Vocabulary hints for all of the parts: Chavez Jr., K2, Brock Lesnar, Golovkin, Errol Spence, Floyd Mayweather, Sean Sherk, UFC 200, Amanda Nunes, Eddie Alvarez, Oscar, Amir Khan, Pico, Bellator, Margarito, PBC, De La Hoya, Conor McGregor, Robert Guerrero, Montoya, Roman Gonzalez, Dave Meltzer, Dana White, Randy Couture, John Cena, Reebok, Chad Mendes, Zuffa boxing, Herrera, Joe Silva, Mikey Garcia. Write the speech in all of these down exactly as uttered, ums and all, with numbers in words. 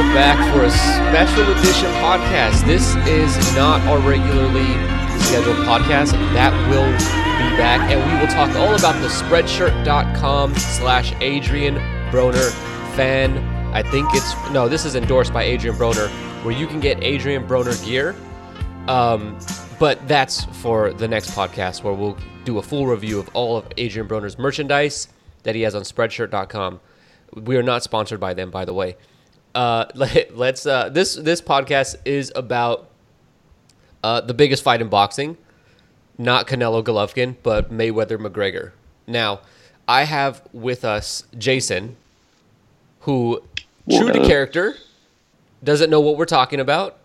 are back for a special edition podcast. This is not our regularly scheduled podcast. That will be back, and we will talk all about the spreadshirt.com slash Adrian Broner fan. I think it's, no, this is endorsed by Adrian Broner, where you can get Adrian Broner gear. Um, but that's for the next podcast, where we'll do a full review of all of Adrian Broner's merchandise that he has on spreadshirt dot com. We are not sponsored by them, by the way. Uh, let, let's uh, this this podcast is about uh, the biggest fight in boxing, not Canelo Golovkin, but Mayweather McGregor. Now, I have with us Jason, who true what? to character, doesn't know what we're talking about.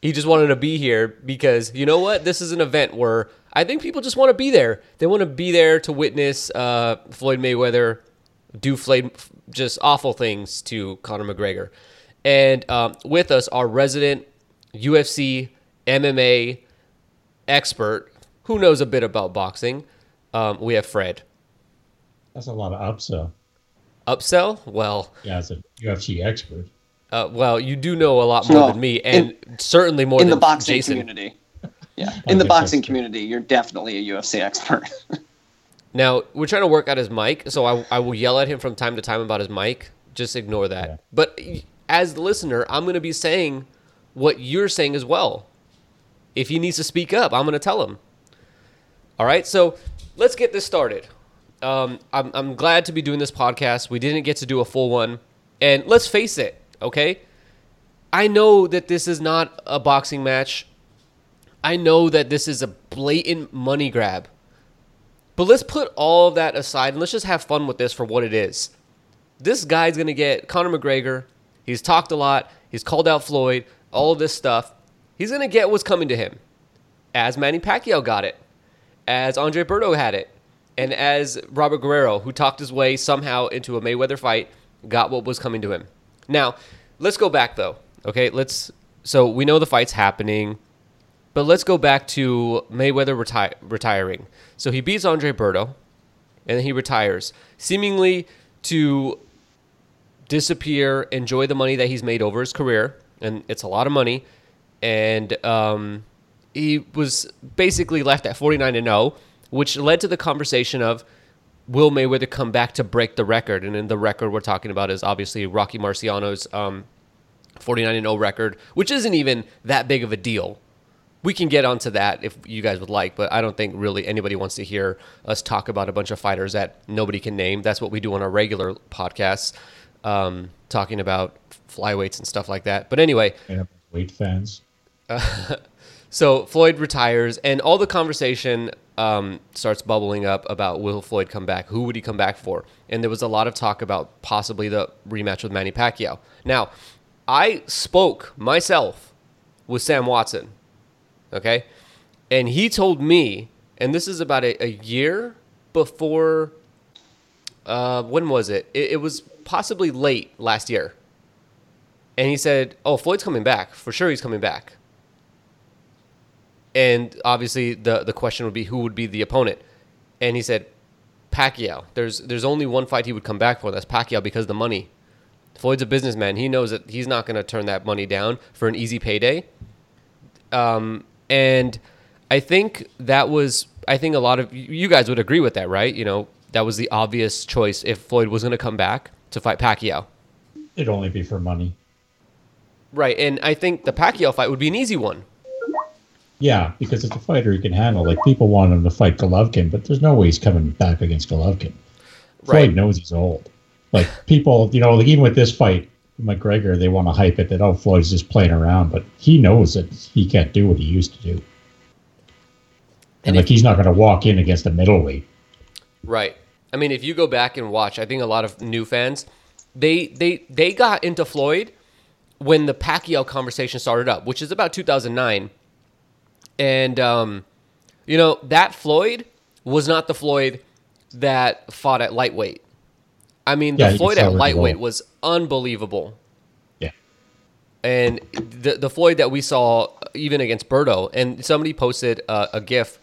He just wanted to be here because, you know what? This is an event where I think people just want to be there. They want to be there to witness uh, Floyd Mayweather do flayed, just awful things to Conor McGregor. And um, with us, our resident U F C M M A expert, who knows a bit about boxing, um, we have Fred. That's a lot of upsell. Upsell? Well. Yeah, as a U F C expert. Uh, well, you do know a lot more well, than me, and in, certainly more in than the boxing Jason. Community. Yeah, in the boxing community, you're definitely a U F C expert. Now, we're trying to work out his mic, so I, I will yell at him from time to time about his mic. Just ignore that. Yeah. But as the listener, I'm going to be saying what you're saying as well. If he needs to speak up, I'm going to tell him. All right, so let's get this started. Um, I'm, I'm glad to be doing this podcast. We didn't get to do a full one, and let's face it, okay? I know that this is not a boxing match. I know that this is a blatant money grab. But let's put all of that aside and let's just have fun with this for what it is. This guy's going to get Conor McGregor. He's talked a lot. He's called out Floyd, all of this stuff. He's going to get what's coming to him, as Manny Pacquiao got it, as Andre Berto had it, and as Robert Guerrero, who talked his way somehow into a Mayweather fight, got what was coming to him. Now, let's go back, though. Okay, let's. So we know the fight's happening. But let's go back to Mayweather reti- retiring. So he beats Andre Berto, and then he retires, seemingly to disappear, enjoy the money that he's made over his career, and it's a lot of money. And um, he was basically left at forty-nine and oh, which led to the conversation of, will Mayweather come back to break the record? And then the record we're talking about is obviously Rocky Marciano's um, forty-nine and oh record, which isn't even that big of a deal. We can get onto that if you guys would like, but I don't think really anybody wants to hear us talk about a bunch of fighters that nobody can name. That's what we do on our regular podcasts, um, talking about flyweights and stuff like that. But anyway. Yeah, weight fans. Uh, so Floyd retires, and all the conversation um, starts bubbling up about, will Floyd come back? Who would he come back for? And there was a lot of talk about possibly the rematch with Manny Pacquiao. Now, I spoke myself with Sam Watson. Okay, and he told me, and this is about a, a year before, uh, when was it? it? It was possibly late last year. And he said, oh, Floyd's coming back. For sure he's coming back. And obviously the, the question would be, who would be the opponent? And he said, Pacquiao. There's, there's only one fight he would come back for. That's Pacquiao because of the money. Floyd's a businessman. He knows that he's not going to turn that money down for an easy payday. Um... And I think that was, I think a lot of you guys would agree with that, right? You know, that was the obvious choice if Floyd was going to come back to fight Pacquiao. It'd only be for money. Right. And I think the Pacquiao fight would be an easy one. Yeah, because it's a fighter he can handle. Like, people want him to fight Golovkin, but there's no way he's coming back against Golovkin. Right. Floyd knows he's old. Like, people, you know, like even with this fight, McGregor, they want to hype it that, oh, Floyd's just playing around, but he knows that he can't do what he used to do. And, and like, if, he's not going to walk in against a middleweight. Right. I mean, if you go back and watch, I think a lot of new fans, they they they got into Floyd when the Pacquiao conversation started up, which is about two thousand nine. And, um, you know, that Floyd was not the Floyd that fought at lightweight. I mean, the yeah, Floyd at lightweight was unbelievable. Yeah. And the the Floyd that we saw even against Berto, and somebody posted uh, a GIF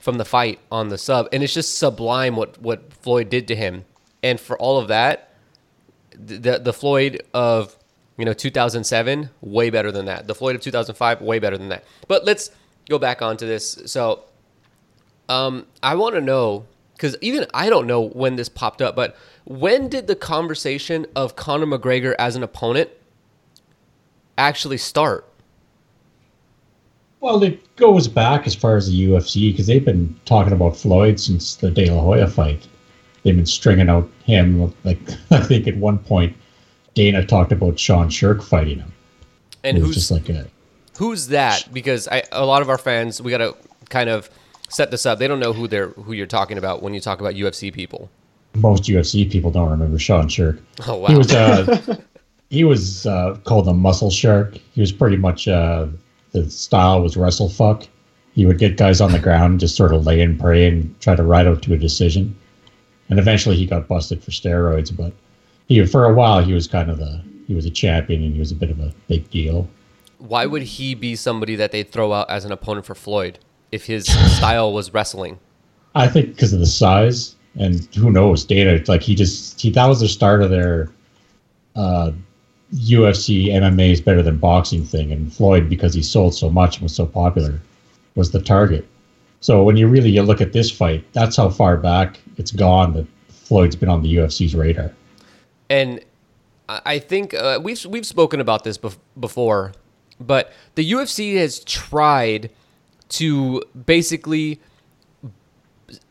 from the fight on the sub, and it's just sublime what, what Floyd did to him. And for all of that, the the Floyd of, you know, two thousand seven, way better than that. The Floyd of two thousand five, way better than that. But let's go back onto this. So um, I want to know, because even I don't know when this popped up, but when did the conversation of Conor McGregor as an opponent actually start? Well, it goes back as far as the U F C, because they've been talking about Floyd since the De La Hoya fight. They've been stringing out him. Like, I think at one point, Dana talked about Sean Sherk fighting him. And who's just like a, who's that? Because I, a lot of our fans, we got to kind of set this up. They don't know who they're who you're talking about when you talk about U F C people. Most U F C people don't remember Sean Sherk. Oh wow, he was uh, he was uh, called the Muscle Shark. He was pretty much uh, the style was wrestle fuck. He would get guys on the ground, just sort of lay and pray and try to ride out to a decision. And eventually he got busted for steroids, but he for a while he was kind of the he was a champion and he was a bit of a big deal. Why would he be somebody that they'd throw out as an opponent for Floyd if his style was wrestling? I think because of the size, and who knows, Dana, like he just he that was the start of their uh, U F C M M A is better than boxing thing, and Floyd, because he sold so much and was so popular, was the target. So when you really you look at this fight, that's how far back it's gone that Floyd's been on the U F C's radar. And I think uh, we've we've spoken about this bef- before, but the U F C has tried to basically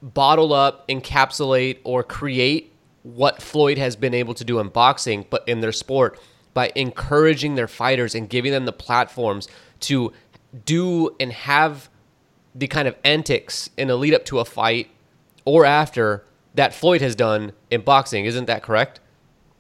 bottle up, encapsulate, or create what Floyd has been able to do in boxing, but in their sport, by encouraging their fighters and giving them the platforms to do and have the kind of antics in a lead up to a fight or after that Floyd has done in boxing. Isn't that correct?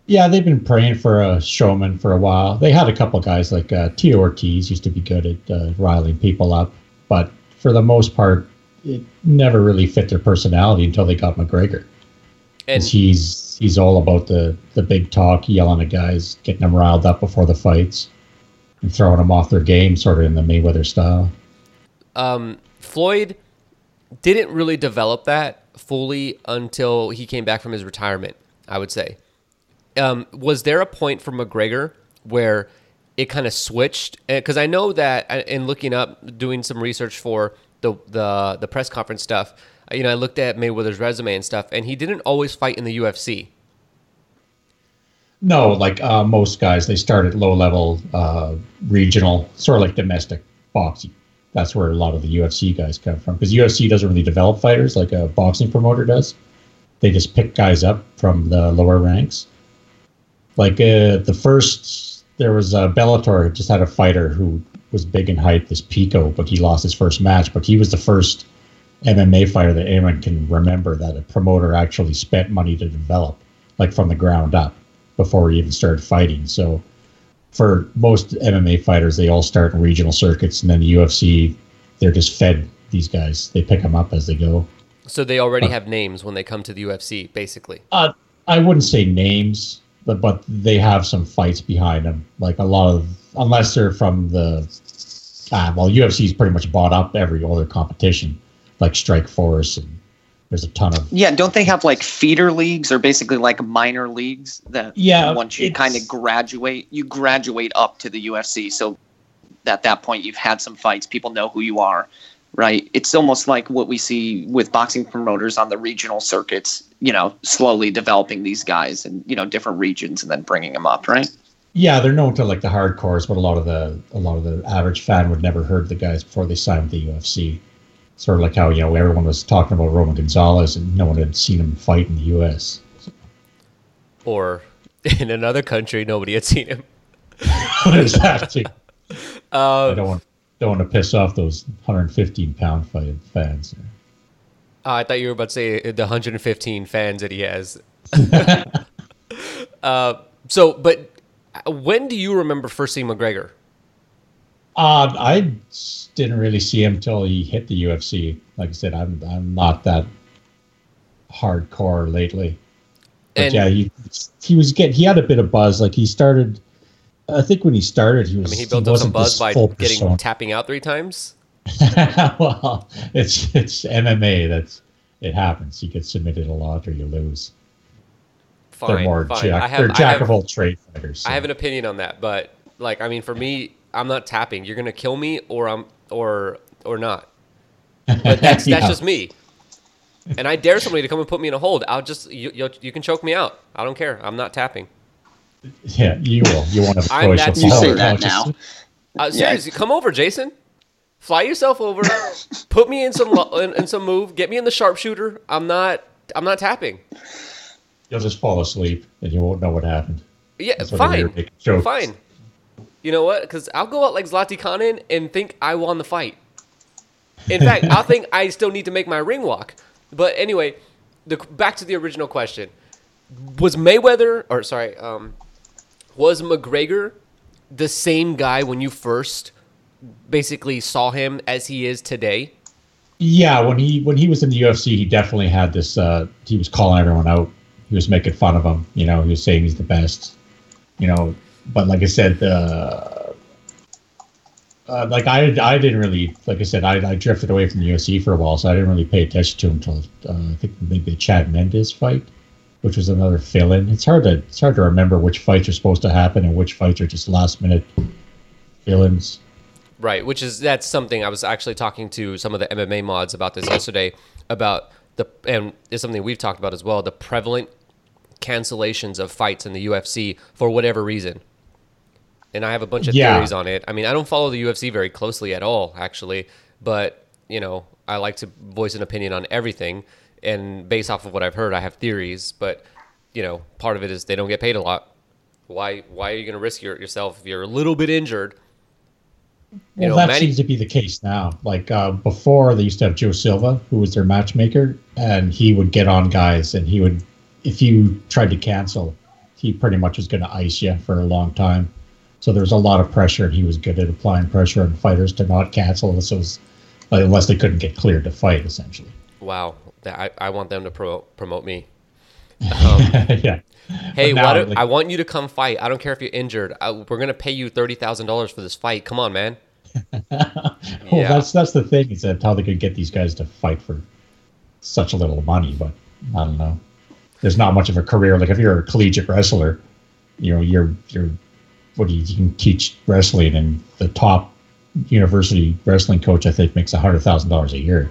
Yeah, they've been praying for a showman for a while. They had a couple guys like uh, Tito Ortiz used to be good at uh, riling people up, but for the most part, it never really fit their personality until they got McGregor. And he's he's all about the, the big talk, yelling at guys, getting them riled up before the fights, and throwing them off their game, sort of in the Mayweather style. Um. Floyd didn't really develop that fully until he came back from his retirement, I would say. Um, was there a point for McGregor where it kind of switched? Because I know that in looking up, doing some research for the, the the press conference stuff, you know, I looked at Mayweather's resume and stuff, and he didn't always fight in the U F C. No, like uh, most guys, they start at low-level, uh, regional, sort of like domestic boxing. That's where a lot of the U F C guys come from, because U F C doesn't really develop fighters like a boxing promoter does. They just pick guys up from the lower ranks. Like uh, the first, there was a Bellator just had a fighter who was big in height, this Pico, but he lost his first match. But he was the first M M A fighter that anyone can remember that a promoter actually spent money to develop, like from the ground up, before he even started fighting. So for most M M A fighters, they all start in regional circuits, and then the U F C, they're just fed these guys. They pick them up as they go. So they already but, have names when they come to the U F C, basically. Uh, I wouldn't say names, but, but they have some fights behind them. Like a lot of, unless they're from the, ah, well, U F C's pretty much bought up every other competition, like Strikeforce, and there's a ton of. Yeah, don't they have like feeder leagues or basically like minor leagues that yeah, once you kind of graduate, you graduate up to the U F C. So at that point, you've had some fights. People know who you are, right? It's almost like what we see with boxing promoters on the regional circuits, you know, slowly developing these guys in, you know, different regions and then bringing them up, right? Yeah, they're known to like the hardcores, but a lot of the a lot of the average fan would never heard the guys before they signed with the U F C. Sort of like how, you know, everyone was talking about Roman Gonzalez and no one had seen him fight in the U S. So. Or in another country, nobody had seen him. There's that too. Um, I don't want, don't want to piss off those one hundred fifteen pound fans. Uh, I thought you were about to say the one hundred fifteen fans that he has. uh, so, but when do you remember first seeing McGregor? Uh, I didn't really see him till he hit the U F C. Like I said, I'm I'm not that hardcore lately. But and yeah, he he was getting he had a bit of buzz. Like he started, I think when he started, he was. I mean, he built he up some buzz by getting persona. tapping out three times. Well, it's it's M M A. That's it happens. You get submitted a lot or you lose. fine. They're more fine. Jack, have, they're jack have, of all trade fighters. So. I have an opinion on that, but like, I mean, for me, I'm not tapping. You're gonna kill me, or I'm, or or not. But that's yeah. that's just me. And I dare somebody to come and put me in a hold. I'll just you you'll, you can choke me out. I don't care. I'm not tapping. Yeah, you will. You want to? I'm that. You say that now. Just, uh, seriously, yeah. Come over, Jason. Fly yourself over, put me in some lo- in, in some move, get me in the sharpshooter. I'm not I'm not tapping. You'll just fall asleep and you won't know what happened. Yeah, fine. Fine. You know what? Because I'll go out like Zlatan Khan and think I won the fight. In fact, I'll think I still need to make my ring walk. But anyway, the back to the original question. Was Mayweather, or sorry, um, was McGregor the same guy when you first basically saw him as he is today? Yeah, when he when he was in the U F C, he definitely had this. Uh, he was calling everyone out. He was making fun of him. You know, he was saying he's the best. You know, but like I said, uh, uh, like I I didn't really like I said I I drifted away from the U F C for a while, so I didn't really pay attention to him until uh, I think maybe the Chad Mendes fight, which was another fill-in. It's hard to it's hard to remember which fights are supposed to happen and which fights are just last minute fill-ins. Right, which is that's something I was actually talking to some of the M M A mods about this yesterday about the and it's something we've talked about as well, the prevalent cancellations of fights in the U F C for whatever reason. And I have a bunch of yeah. theories on it. I mean, I don't follow the U F C very closely at all, actually, but you know, I like to voice an opinion on everything, and based off of what I've heard, I have theories, but you know, part of it is they don't get paid a lot. Why why are you going to risk your, yourself if you're a little bit injured? Well, you know, that Manny- seems to be the case now. Like uh, before, they used to have Joe Silva, who was their matchmaker, and he would get on guys, and he would, if you tried to cancel, he pretty much was going to ice you for a long time. So there was a lot of pressure, and he was good at applying pressure on fighters to not cancel. This was like, unless they couldn't get cleared to fight, essentially. Wow, I I want them to promote promote me. Um, yeah. Hey, now, why do, like, I want you to come fight. I don't care if you're injured. I, we're gonna pay you thirty thousand dollars for this fight. Come on, man. Well, yeah. that's that's the thing is that how they could get these guys to fight for such a little money. But I don't know. There's not much of a career. Like if you're a collegiate wrestler, you know you're you're what do you, you can teach wrestling, and the top university wrestling coach I think makes a hundred thousand dollars a year.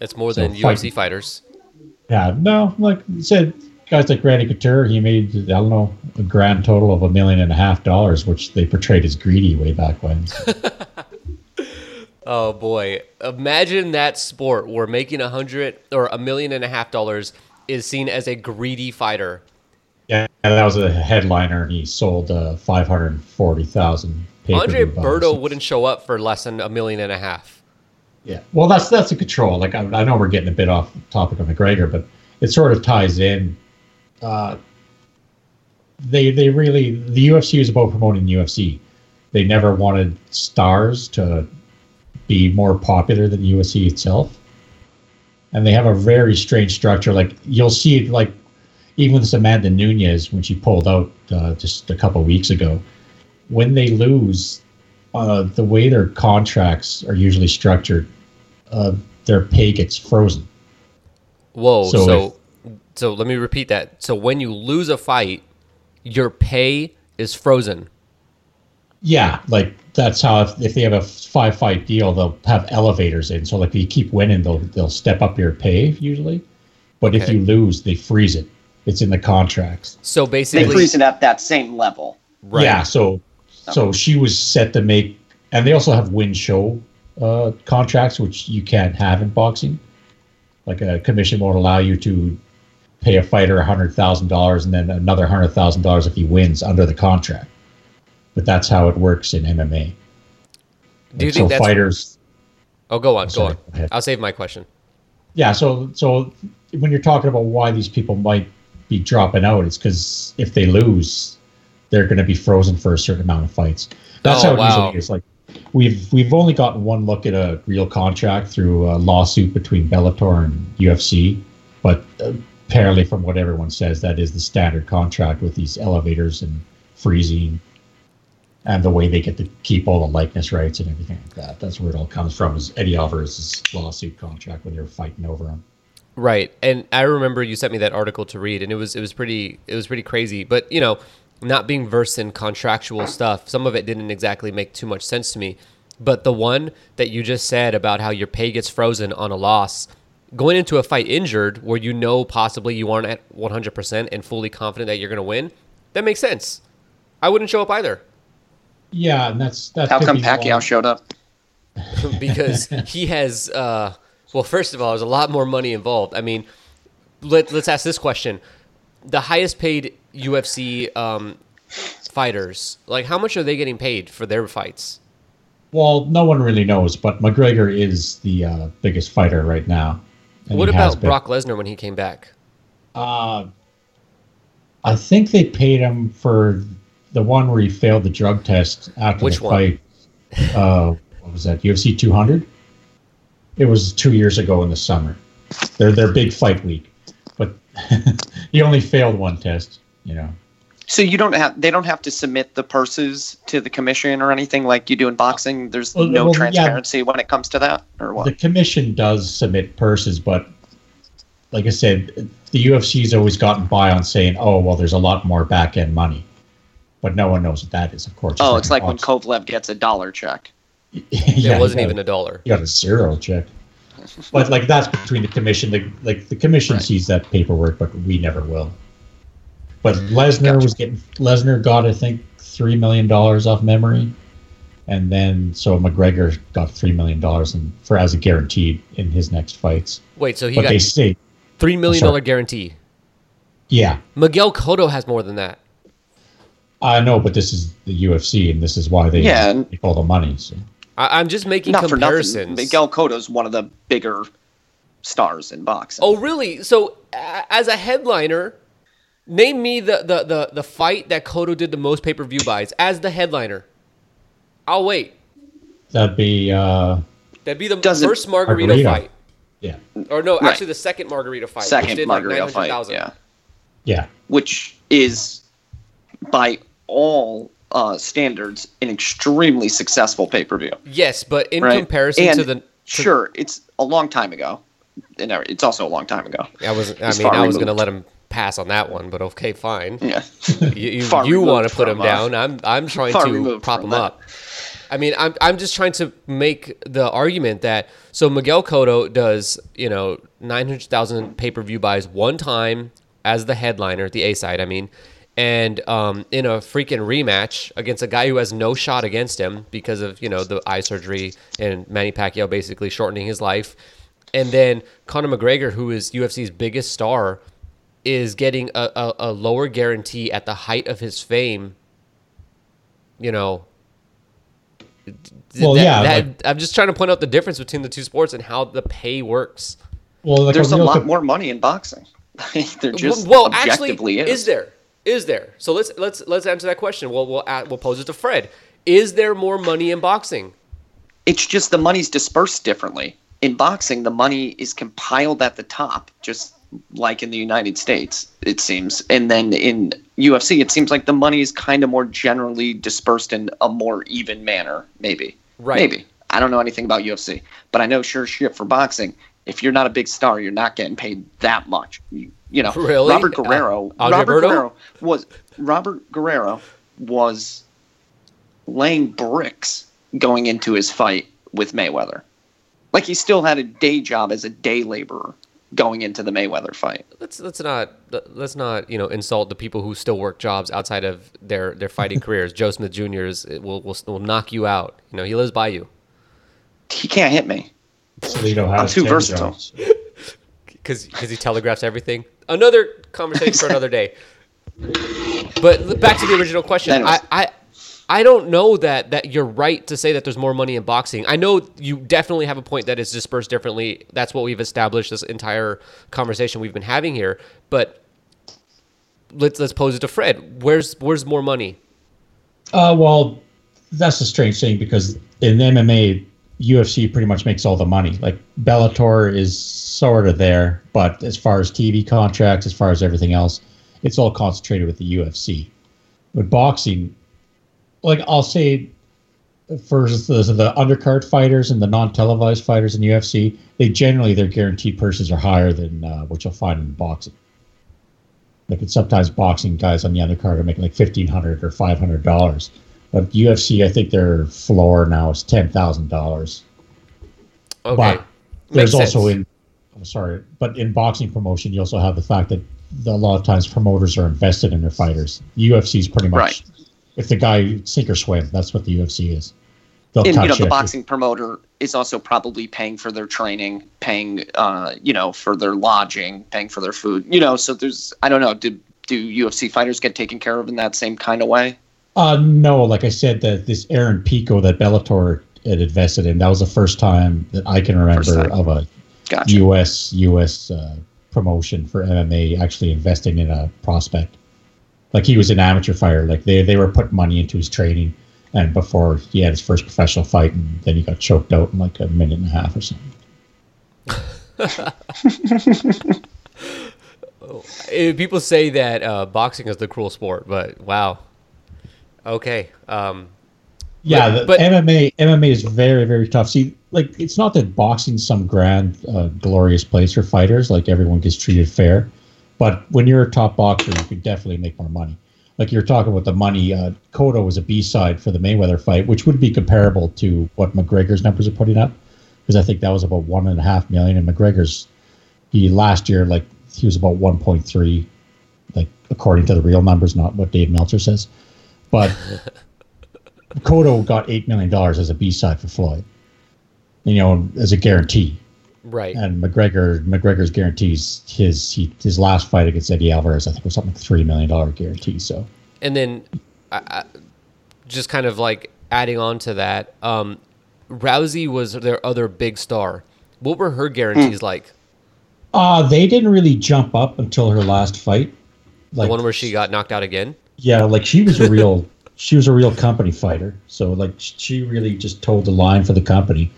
That's more so than fight, U F C fighters. Yeah, no, like you said. Guys like Randy Couture, he made, I don't know, a grand total of a million and a half dollars, which they portrayed as greedy way back when. So. Oh, boy. Imagine that sport where making a hundred or a million and a half dollars is seen as a greedy fighter. Yeah, and that was a headliner, and he sold uh, five hundred forty thousand. Andre Berto wouldn't show up for less than a million and a half. Yeah, well, that's that's a control. Like, I, I know we're getting a bit off the topic of McGregor, but it sort of ties in. Uh, they they really the U F C was about promoting the U F C. They never wanted stars to be more popular than the U F C itself, and they have a very strange structure. Like you'll see, like even with Amanda Nunes when she pulled out uh, just a couple of weeks ago, when they lose, uh, the way their contracts are usually structured, uh, their pay gets frozen. Whoa! So. so- if, So let me repeat that. So when you lose a fight, your pay is frozen. Yeah, like that's how if, if they have a five fight deal, they'll have elevators in. So like if you keep winning, they'll they'll step up your pay usually. But okay. If you lose, they freeze it. It's in the contracts. So basically, they freeze it at that same level. Right. Yeah. So okay. so she was set to make, and they also have win show uh, contracts, which you can't have in boxing. Like a commission won't allow you to pay a fighter one hundred thousand dollars and then another one hundred thousand dollars if he wins under the contract. But that's how it works in M M A. Do you and think so that's... fighters... Oh, go on, sorry, go on. I'll save my question. Yeah, so so when you're talking about why these people might be dropping out, it's because if they lose, they're going to be frozen for a certain amount of fights. That's oh, how it wow. usually is. Like, we've, we've only gotten one look at a real contract through a lawsuit between Bellator and U F C, but... Uh, apparently, from what everyone says, that is the standard contract with these elevators and freezing and the way they get to keep all the likeness rights and everything like that. That's where it all comes from, is Eddie Alvarez's lawsuit contract when they were fighting over him. Right. And I remember you sent me that article to read, and it was it was pretty it was pretty crazy. But, you know, not being versed in contractual stuff, some of it didn't exactly make too much sense to me. But the one that you just said about how your pay gets frozen on a loss, going into a fight injured where you know possibly you aren't at one hundred percent and fully confident that you're going to win, that makes sense. I wouldn't show up either. Yeah, and that's... that's how come Pacquiao showed up? Because he has... Uh, Well, first of all, there's a lot more money involved. I mean, let, let's ask this question. The highest paid U F C um, fighters, like how much are they getting paid for their fights? Well, no one really knows, but McGregor is the uh, biggest fighter right now. What about Brock Lesnar when he came back? Uh, I think they paid him for the one where he failed the drug test after the fight. Which one? Uh, what was that, U F C two hundred? It was two years ago in the summer. They're their big fight week, but he only failed one test, you know. So you don't have they don't have to submit the purses to the commission or anything like you do in boxing. There's well, no well, transparency yeah, when it comes to that, or what? The commission does submit purses, but like I said, the U F C's always gotten by on saying, "Oh, well, there's a lot more back end money," but no one knows what that is, of course. Oh, it's like when Kovalev gets a dollar check. Yeah, it wasn't got, even a dollar. You got a zero check. But like that's between the commission. The, like the commission right. sees that paperwork, but we never will. But Lesnar gotcha. was getting Lesnar got I think three million dollars off memory, and then so McGregor got three million dollars and for as a guaranteed in his next fights. Wait, so he but got they say, three million dollar guarantee. Yeah, Miguel Cotto has more than that. I uh, know, but this is the U F C, and this is why they yeah make all the money. So. I'm just making Not comparisons. Miguel Cotto's one of the bigger stars in boxing. Oh, really? So, uh, as a headliner, name me the, the, the, the fight that Cotto did the most pay-per-view buys as the headliner. I'll wait. That'd be... Uh, That'd be the first Margarito, Margarito fight. Yeah. Or no, right. actually the second Margarito fight. Second which did Margarito like fight, yeah. Yeah. Which is, by all... Uh, standards, an extremely successful pay-per-view. Yes, but in right? comparison and to the to sure, it's a long time ago, and it's also a long time ago. I was, I He's mean, I removed. was going to let him pass on that one, but okay, fine. Yeah, you you, you want to put him us. down? I'm I'm trying far to prop him that. up. I mean, I'm I'm just trying to make the argument that so Miguel Cotto does you know nine hundred thousand pay-per-view buys one time as the headliner, the A side. I mean. And um, in a freaking rematch against a guy who has no shot against him because of, you know, the eye surgery and Manny Pacquiao basically shortening his life. And then Conor McGregor, who is U F C's biggest star, is getting a, a, a lower guarantee at the height of his fame. You know, well, that, yeah, that, like, I'm just trying to point out the difference between the two sports and how the pay works. Well, like There's a, a lot co- more money in boxing. There just well, well, objectively actually, is. Is there? Is there? So let's let's let's answer that question. We'll we'll add, we'll pose it to Fred. Is there more money in boxing? It's just the money's dispersed differently. In boxing, the money is compiled at the top, just like in the United States, it seems. And then in U F C, it seems like the money is kind of more generally dispersed in a more even manner, maybe. Right. Maybe. I don't know anything about U F C, but I know sure shit for boxing. If you're not a big star, you're not getting paid that much. You, you know, really? Robert Guerrero. Uh, Robert Berto? Guerrero was Robert Guerrero was laying bricks going into his fight with Mayweather. Like he still had a day job as a day laborer going into the Mayweather fight. Let's let's not let's not you know insult the people who still work jobs outside of their, their fighting careers. Joe Smith Junior is will will will knock you out. You know, he lives by you. He can't hit me. Toledo has I'm too versatile. Because he telegraphs everything. Another conversation for another day. But back to the original question. I, I I don't know that that you're right to say that there's more money in boxing. I know you definitely have a point that it's dispersed differently. That's what we've established this entire conversation we've been having here. But let's let's pose it to Fred. Where's where's more money? Uh, well, that's a strange thing because in M M A, U F C pretty much makes all the money. Like Bellator is sort of there, but as far as T V contracts, as far as everything else, it's all concentrated with the U F C. But boxing, like I'll say, for the, the undercard fighters and the non-televised fighters in U F C, they generally, their guaranteed purses are higher than uh, what you'll find in boxing. Like, it's sometimes boxing guys on the undercard are making like fifteen hundred dollars or five hundred dollars. But U F C, I think their floor now is ten thousand dollars. Okay. But there's Makes also sense. in, I'm sorry, but in boxing promotion, you also have the fact that a lot of times promoters are invested in their fighters. U F C's pretty much, right. If the guy sink or swim, that's what the U F C is. They'll and, you know, the boxing it. promoter is also probably paying for their training, paying, uh, you know, for their lodging, paying for their food, you know, so there's, I don't know, do, do U F C fighters get taken care of in that same kind of way? Uh, no, like I said, that this Aaron Pico that Bellator had invested in, that was the first time that I can remember of a gotcha. U S U S uh, promotion for M M A actually investing in a prospect. Like, he was an amateur fighter. Like, they, they were putting money into his training, and before he had his first professional fight, and then he got choked out in like a minute and a half or something. People say that uh, boxing is the cruel sport, but wow. Okay. Um, yeah, but, the, but M M A M M A is very, very tough. See, like, it's not that boxing's some grand, uh, glorious place for fighters. Like, everyone gets treated fair. But when you're a top boxer, you can definitely make more money. Like, you're talking about the money. Uh, Cotto was a B-side for the Mayweather fight, which would be comparable to what McGregor's numbers are putting up, because I think that was about one and a half million. And McGregor's, he last year, like, he was about one point three, like, according to the real numbers, not what Dave Meltzer says. But Cotto got eight million dollars as a B-side for Floyd, you know, as a guarantee. Right, and McGregor, McGregor's guarantees his he, his last fight against Eddie Alvarez, I think, was something like three million dollar guarantee. So, and then, I, I, just kind of like adding on to that, um, Rousey was their other big star. What were her guarantees mm. like? Uh they didn't really jump up until her last fight, like, the one where she got knocked out again. Yeah, like, she was a real she was a real company fighter. So, like, she really just told the line for the company.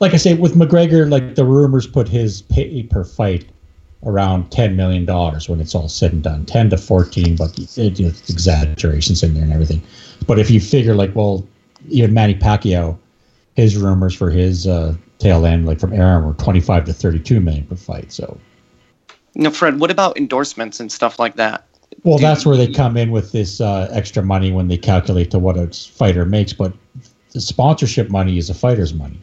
Like I say, with McGregor, like, the rumors put his pay per fight around ten million dollars when it's all said and done, ten to fourteen, but it, it's exaggerations in there and everything. But if you figure, like, well, even Manny Pacquiao, his rumors for his uh, tail end, like, from Aaron, were twenty-five to thirty-two million dollars per fight. So, now, Fred, what about endorsements and stuff like that? Well, Do that's you- where they come in with this uh, extra money when they calculate to what a fighter makes. But the sponsorship money is a fighter's money.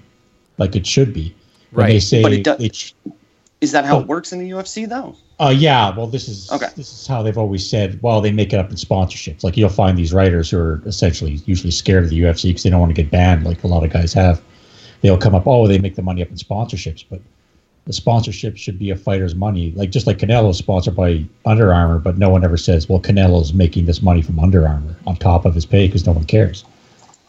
Like, it should be. Right. When they say, but it does, they sh- is that how oh, it works in the U F C, though? Uh, yeah. Well, this is okay. This is how they've always said, well, they make it up in sponsorships. Like, you'll find these writers who are essentially usually scared of the U F C because they don't want to get banned, like a lot of guys have. They'll come up, oh, they make the money up in sponsorships. But the sponsorship should be a fighter's money. Like, just like Canelo's sponsored by Under Armour, but no one ever says, well, Canelo's making this money from Under Armour on top of his pay, because no one cares.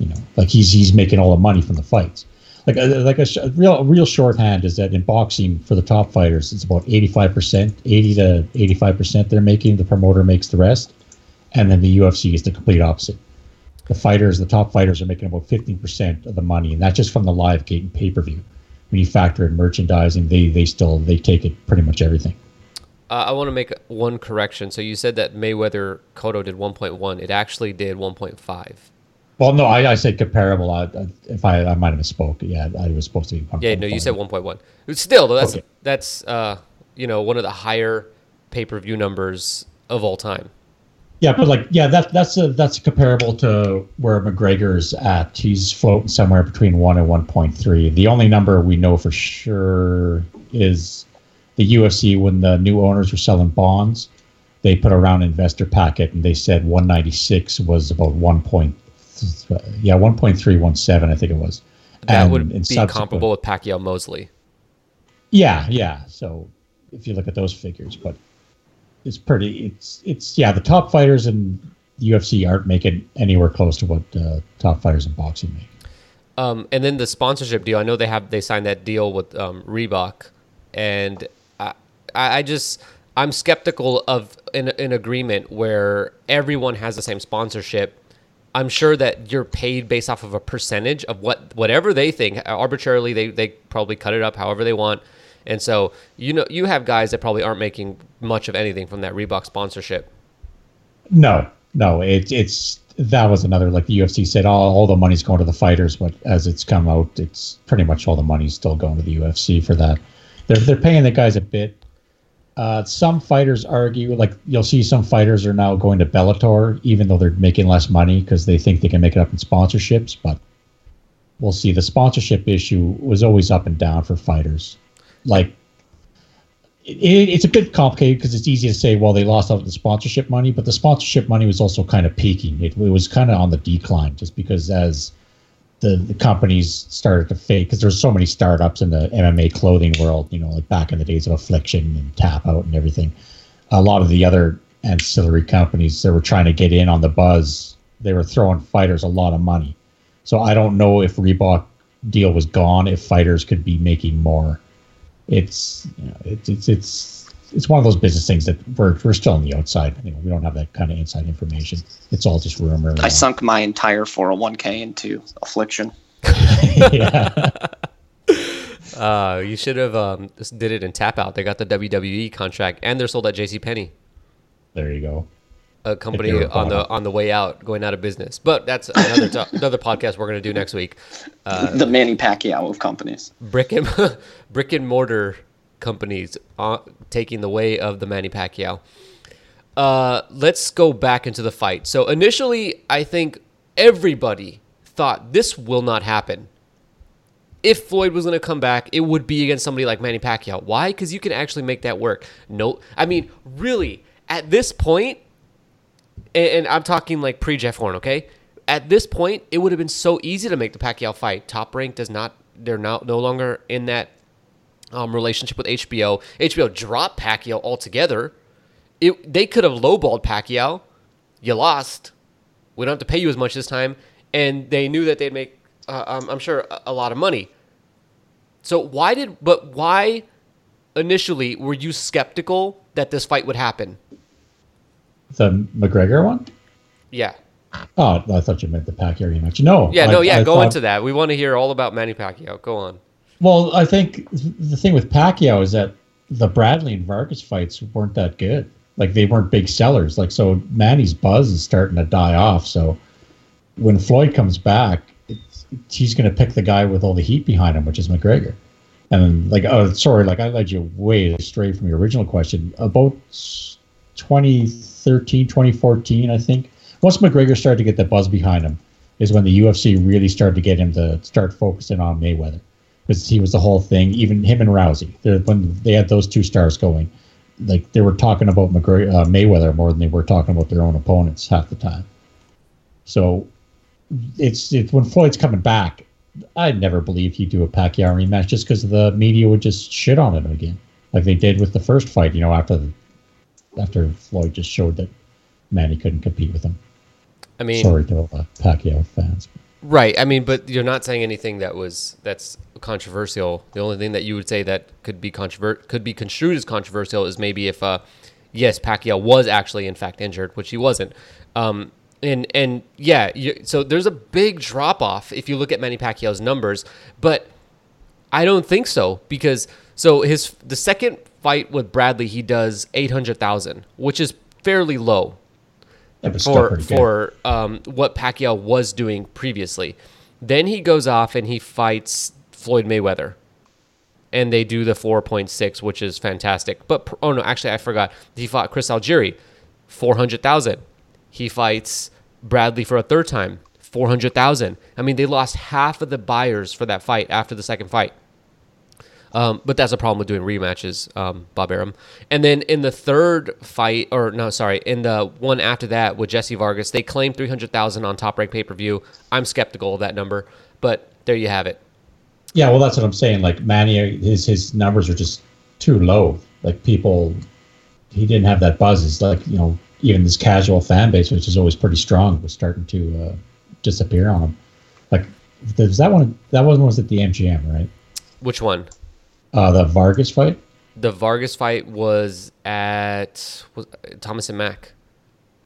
You know, like, he's he's making all the money from the fights. Like, like a, a real a real shorthand is that in boxing, for the top fighters, it's about eighty-five percent, eighty to eighty-five percent they're making. The promoter makes the rest. And then the U F C is the complete opposite. The fighters, the top fighters, are making about fifteen percent of the money. And that's just from the live gate and pay-per-view. When you factor in merchandising, they, they still, they take it pretty much everything. Uh, I want to make one correction. So you said that Mayweather Cotto did one point one. It actually did one point five. Well, no, I, I said comparable. I, I, if I, I might have misspoke. Yeah, I was supposed to be one. Yeah, no, you said one point one. Still, though, that's okay. that's uh, you know, one of the higher pay-per-view numbers of all time. Yeah, but like, yeah, that that's a, that's comparable to where McGregor's at. He's floating somewhere between one and one point three. The only number we know for sure is the U F C, when the new owners were selling bonds, they put around investor packet and they said one ninety-six was about one point three. Yeah, one point three one seven, I think it was. That and, would and be comparable with Pacquiao Mosley. Yeah, yeah. So if you look at those figures, but it's pretty, it's, it's yeah, the top fighters in the U F C aren't making anywhere close to what uh, top fighters in boxing make. Um, and then the sponsorship deal, I know they have, they signed that deal with um, Reebok. And I, I just, I'm skeptical of an, an agreement where everyone has the same sponsorship. I'm sure that you're paid based off of a percentage of what whatever they think. Arbitrarily, they, they probably cut it up however they want. And so, you know, you have guys that probably aren't making much of anything from that Reebok sponsorship. No, no. It, it's that was another, like the U F C said, all, all the money's going to the fighters, but as it's come out, it's pretty much all the money's still going to the U F C for that. They're, they're paying the guys a bit. Uh, some fighters argue, like you'll see some fighters are now going to Bellator, even though they're making less money because they think they can make it up in sponsorships, but we'll see. The sponsorship issue was always up and down for fighters. Like, It, it's a bit complicated because it's easy to say, well, they lost out on the sponsorship money, but the sponsorship money was also kind of peaking. It, it was kind of on the decline just because as the, the companies started to fade, because there's so many startups in the M M A clothing world, you know, like back in the days of Affliction and Tap Out and everything. A lot of the other ancillary companies that were trying to get in on the buzz, they were throwing fighters a lot of money. So I don't know if Reebok deal was gone, if fighters could be making more. It's, you know, it's it's it's it's one of those business things that we're we're still on the outside. You know, we don't have that kind of inside information. It's all just rumor. I sunk my entire four oh one k into Affliction. Yeah. uh, you should have um, did it in Tap Out. They got the W W E contract, and they're sold at J C Penney. There you go. A company on the on the way out, going out of business. But that's another to- another podcast we're going to do next week. Uh, the Manny Pacquiao of companies, brick and brick and mortar companies uh, taking the way of the Manny Pacquiao. Uh, let's go back into the fight. So initially, I think everybody thought this will not happen. If Floyd was going to come back, it would be against somebody like Manny Pacquiao. Why? Because you can actually make that work. No, I mean, really, at this point. And I'm talking like pre-Jeff Horn, okay? At this point, it would have been so easy to make the Pacquiao fight. Top Rank does not, they're not, no longer in that um, relationship with H B O. H B O dropped Pacquiao altogether. It, they could have lowballed Pacquiao. You lost. We don't have to pay you as much this time. And they knew that they'd make, uh, um, I'm sure, a, a lot of money. So why did, but why initially were you skeptical that this fight would happen? The McGregor one? Yeah. Oh, I thought you meant the Pacquiao rematch. No. Yeah, no, I, yeah, I go thought, into that. We want to hear all about Manny Pacquiao. Go on. Well, I think the thing with Pacquiao is that the Bradley and Vargas fights weren't that good. Like, they weren't big sellers. Like, so Manny's buzz is starting to die off. So when Floyd comes back, it's, he's going to pick the guy with all the heat behind him, which is McGregor. And, like, oh, sorry, like, I led you way astray from your original question. About twenty thirteen, twenty fourteen, I think. Once McGregor started to get the buzz behind him is when the U F C really started to get him to start focusing on Mayweather, because he was the whole thing, even him and Rousey. When they had those two stars going, like they were talking about McGregor, uh, Mayweather more than they were talking about their own opponents half the time. So it's, it's when Floyd's coming back, I'd never believe he'd do a Pacquiao rematch just because the media would just shit on him again, like they did with the first fight, you know, after the after Floyd just showed that Manny couldn't compete with him. I mean, sorry to all the Pacquiao fans. Right. I mean, but you're not saying anything that was that's controversial. The only thing that you would say that could be controver- could be construed as controversial is maybe if, uh, yes, Pacquiao was actually in fact injured, which he wasn't. Um, and and yeah, you, so there's a big drop off if you look at Manny Pacquiao's numbers, but I don't think so because so his the second. fight with Bradley, he does eight hundred thousand, which is fairly low for for um, what Pacquiao was doing previously. Then he goes off and he fights Floyd Mayweather, and they do the four point six, which is fantastic. But oh no, actually I forgot. He fought Chris Algieri, four hundred thousand. He fights Bradley for a third time, four hundred thousand. I mean, they lost half of the buyers for that fight after the second fight. Um, but that's a problem with doing rematches, um, Bob Arum. And then in the third fight, or no, sorry, in the one after that with Jesse Vargas, they claimed three hundred thousand dollars on Top Rank pay-per-view. I'm skeptical of that number, but there you have it. Yeah, well, that's what I'm saying. Like, Manny, his his numbers are just too low. Like, people, he didn't have that buzz. It's like, you know, even this casual fan base, which is always pretty strong, was starting to uh, disappear on him. Like, there's that one, that one was at the M G M, right? Which one? Uh, the Vargas fight? The Vargas fight was at was, uh, Thomas and Mack.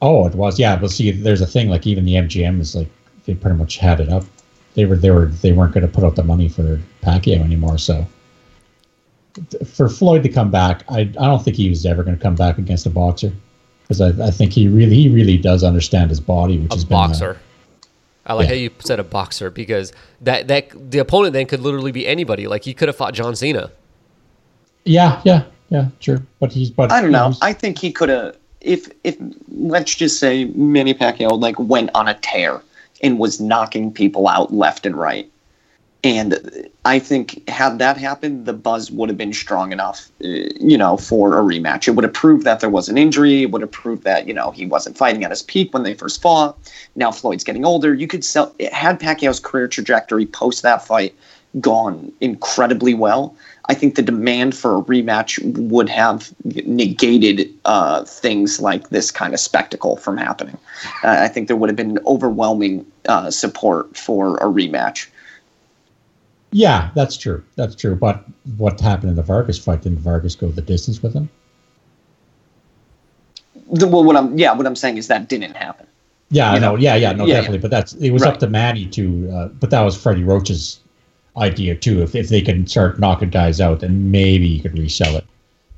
Oh, it was. Yeah, but see, there's a thing. Like, even the M G M is like, they pretty much had it up. They were, they were, they weren't going to put out the money for Pacquiao anymore. So for Floyd to come back, I, I don't think he was ever going to come back against a boxer. because I, I think he really he really does understand his body, which is a boxer. A, I like yeah. how you said a boxer, because that that the opponent then could literally be anybody. Like he could have fought John Cena. Yeah, yeah, yeah, sure. But he's but I don't know. Knows. I think he could have. If if let's just say Manny Pacquiao like went on a tear and was knocking people out left and right. And I think had that happened, the buzz would have been strong enough, uh, you know, for a rematch. It would have proved that there was an injury. It would have proved that, you know, he wasn't fighting at his peak when they first fought. Now Floyd's getting older. You could sell – had Pacquiao's career trajectory post that fight gone incredibly well, I think the demand for a rematch would have negated uh, things like this kind of spectacle from happening. Uh, I think there would have been an overwhelming uh, support for a rematch. Yeah, that's true. That's true. But what happened in the Vargas fight? Didn't Vargas go the distance with him? The, well, what I'm yeah, what I'm saying is that didn't happen. Yeah, I know. No, yeah, yeah, no, yeah, definitely. Yeah. But that's it was right. up to Manny to. Uh, but that was Freddie Roach's idea too. If if they can start knocking guys out, then maybe you could resell it.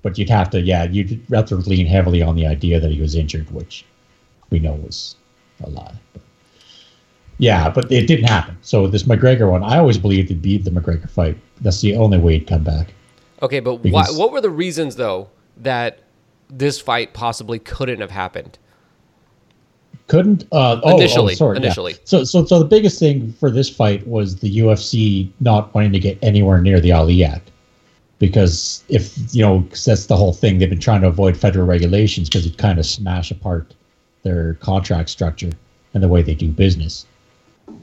But you'd have to, yeah, you'd have to lean heavily on the idea that he was injured, which we know was a lie. But. Yeah, but it didn't happen. So this McGregor one, I always believed it'd be the McGregor fight. That's the only way he'd come back. Okay, but why, what were the reasons, though, that this fight possibly couldn't have happened? Couldn't? Uh, oh, initially. Oh, sorry, initially. Yeah. So, so, so the biggest thing for this fight was the U F C not wanting to get anywhere near the Ali Act. Because if, you know, cause that's the whole thing. They've been trying to avoid federal regulations because it kind of smash apart their contract structure and the way they do business.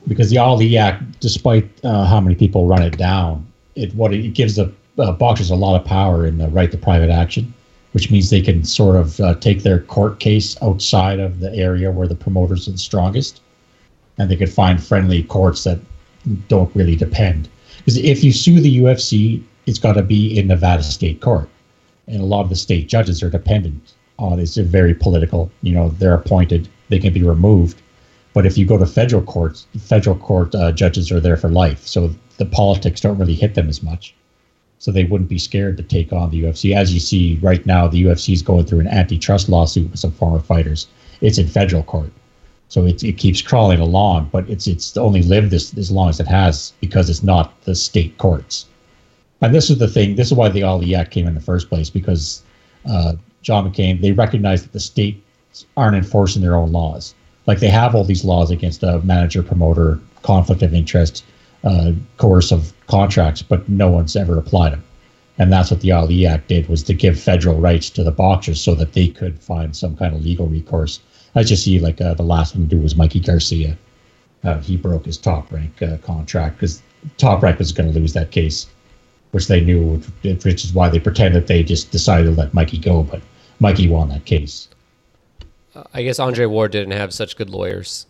Because the Ali Act, despite uh, how many people run it down, it what it gives the uh, boxers a lot of power in the right to private action, which means they can sort of uh, take their court case outside of the area where the promoters are the strongest, and they could find friendly courts that don't really depend. Because if you sue the U F C, it's got to be in Nevada state court, and a lot of the state judges are dependent on it. It's very political. You know, they're appointed; they can be removed. But if you go to federal courts, federal court uh, judges are there for life. So the politics don't really hit them as much. So they wouldn't be scared to take on the U F C. As you see right now, the U F C is going through an antitrust lawsuit with some former fighters. It's in federal court. So it, it keeps crawling along, but it's it's only lived this as long as it has because it's not the state courts. And this is the thing. This is why the Ali Act came in the first place, because uh, John McCain, they recognized that the states aren't enforcing their own laws. Like they have all these laws against a uh, manager, promoter, conflict of interest, uh, coercive contracts, but no one's ever applied them. And that's what the Ali Act did, was to give federal rights to the boxers so that they could find some kind of legal recourse. As you see, like uh, the last one to do was Mikey Garcia. Uh, he broke his Top Rank uh, contract because Top Rank was going to lose that case, which they knew, which is why they pretended they just decided to let Mikey go, but Mikey won that case. I guess Andre Ward didn't have such good lawyers.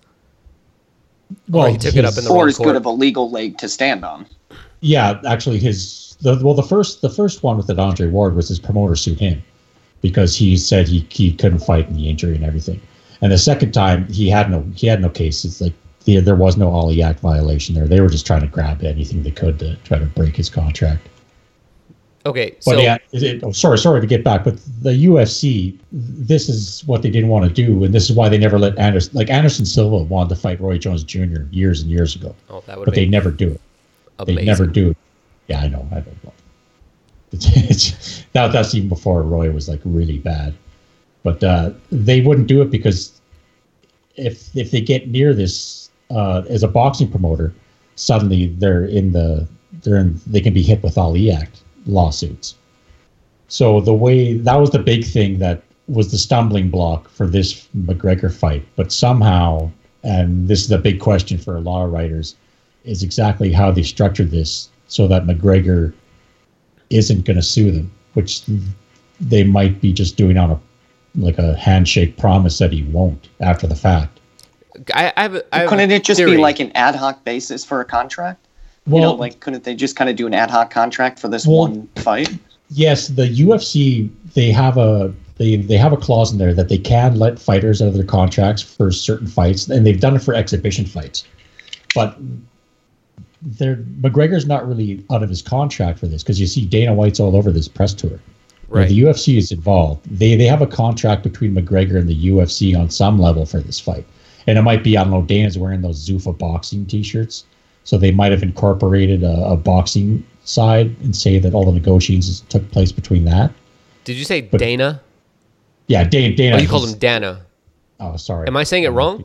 Well, or he took his, it up in the wrong court. Or as good of a legal leg to stand on. Yeah, actually, his the, well, the first the first one with that Andre Ward was his promoter sued him because he said he, he couldn't fight in the injury and everything. And the second time he had no he had no case. It's like the, there was no Ali Act violation there. They were just trying to grab anything they could to try to break his contract. Okay, but so yeah, it, it, oh, sorry, sorry to get back, but the U F C, this is what they didn't want to do, and this is why they never let Anderson, like Anderson Silva, wanted to fight Roy Jones Junior years and years ago. Oh, that would. But they never do it. Amazing. They never do it. Yeah, I know. I don't know. It's, it's, that, that's even before Roy was like really bad, but uh, they wouldn't do it because if if they get near this uh, as a boxing promoter, suddenly they're in the they're in, they can be hit with Ali Act lawsuits. So the way that was the big thing that was the stumbling block for this McGregor fight, but somehow, and this is a big question for law writers, is exactly how they structured this so that McGregor isn't going to sue them, which they might be just doing on a like a handshake promise that he won't after the fact. I, I, have, I have couldn't it just theory. be like an ad hoc basis for a contract? Well, you know, like, couldn't they just kind of do an ad hoc contract for this well, one fight? Yes, the U F C, they have a they they have a clause in there that they can let fighters out of their contracts for certain fights, and they've done it for exhibition fights. But McGregor's not really out of his contract for this, because you see Dana White's all over this press tour. Right. The U F C is involved. They they have a contract between McGregor and the U F C on some level for this fight. And it might be, I don't know, Dana's wearing those Zuffa boxing T-shirts. So they might have incorporated a, a boxing side and say that all the negotiations took place between that. Did you say but, Dana? Yeah, Dana. Dana. Oh, you called him Dana. Oh, sorry. Am I saying it wrong?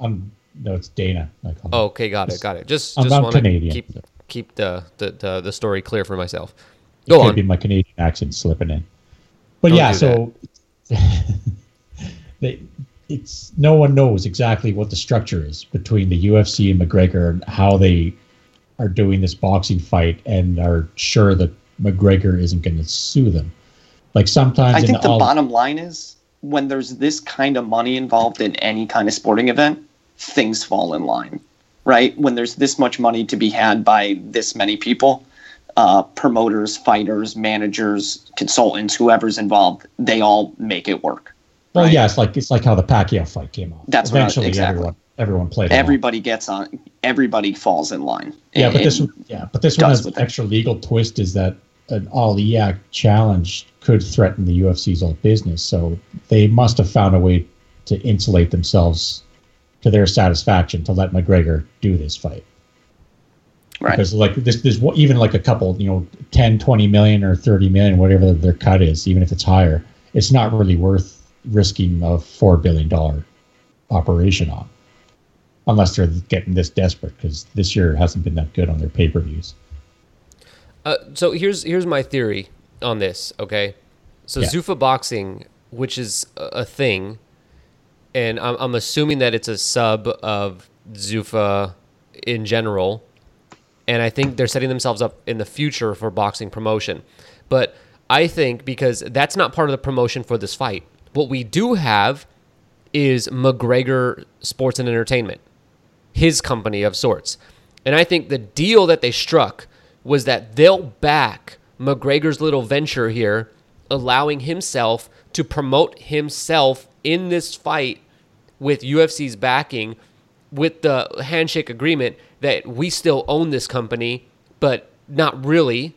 Um, no, it's Dana. I call oh, okay, got it, got it. Just, I'm just want to keep keep the, the the the story clear for myself. Go it could on. Be my Canadian accent slipping in, but Don't yeah, so they. It's no one knows exactly what the structure is between the U F C and McGregor and how they are doing this boxing fight and are sure that McGregor isn't going to sue them. Like sometimes, I think the all- bottom line is when there's this kind of money involved in any kind of sporting event, things fall in line, right? When there's this much money to be had by this many people, uh, promoters, fighters, managers, consultants, whoever's involved, they all make it work. Well, right. yeah, it's like it's like how the Pacquiao fight came off. That's Eventually, right. Exactly. Everyone, everyone played. Everybody along. gets on. Everybody falls in line. Yeah, and, but this yeah, but this one has an extra legal twist: is that an Ali Act challenge could threaten the U F C's whole business. So they must have found a way to insulate themselves to their satisfaction to let McGregor do this fight. Right. Because like this, there's even like a couple, you know, ten, twenty million or thirty million, whatever their cut is, even if it's higher, it's not really worth risking a four billion dollars operation on, unless they're getting this desperate, because this year hasn't been that good on their pay-per-views. Uh, so here's here's my theory on this, okay? So yeah. Zuffa boxing, which is a thing, and I'm, I'm assuming that it's a sub of Zuffa in general, and I think they're setting themselves up in the future for boxing promotion. But I think because that's not part of the promotion for this fight. What we do have is McGregor Sports and Entertainment, his company of sorts. And I think the deal that they struck was that they'll back McGregor's little venture here, allowing himself to promote himself in this fight with U F C's backing, with the handshake agreement that we still own this company, but not really.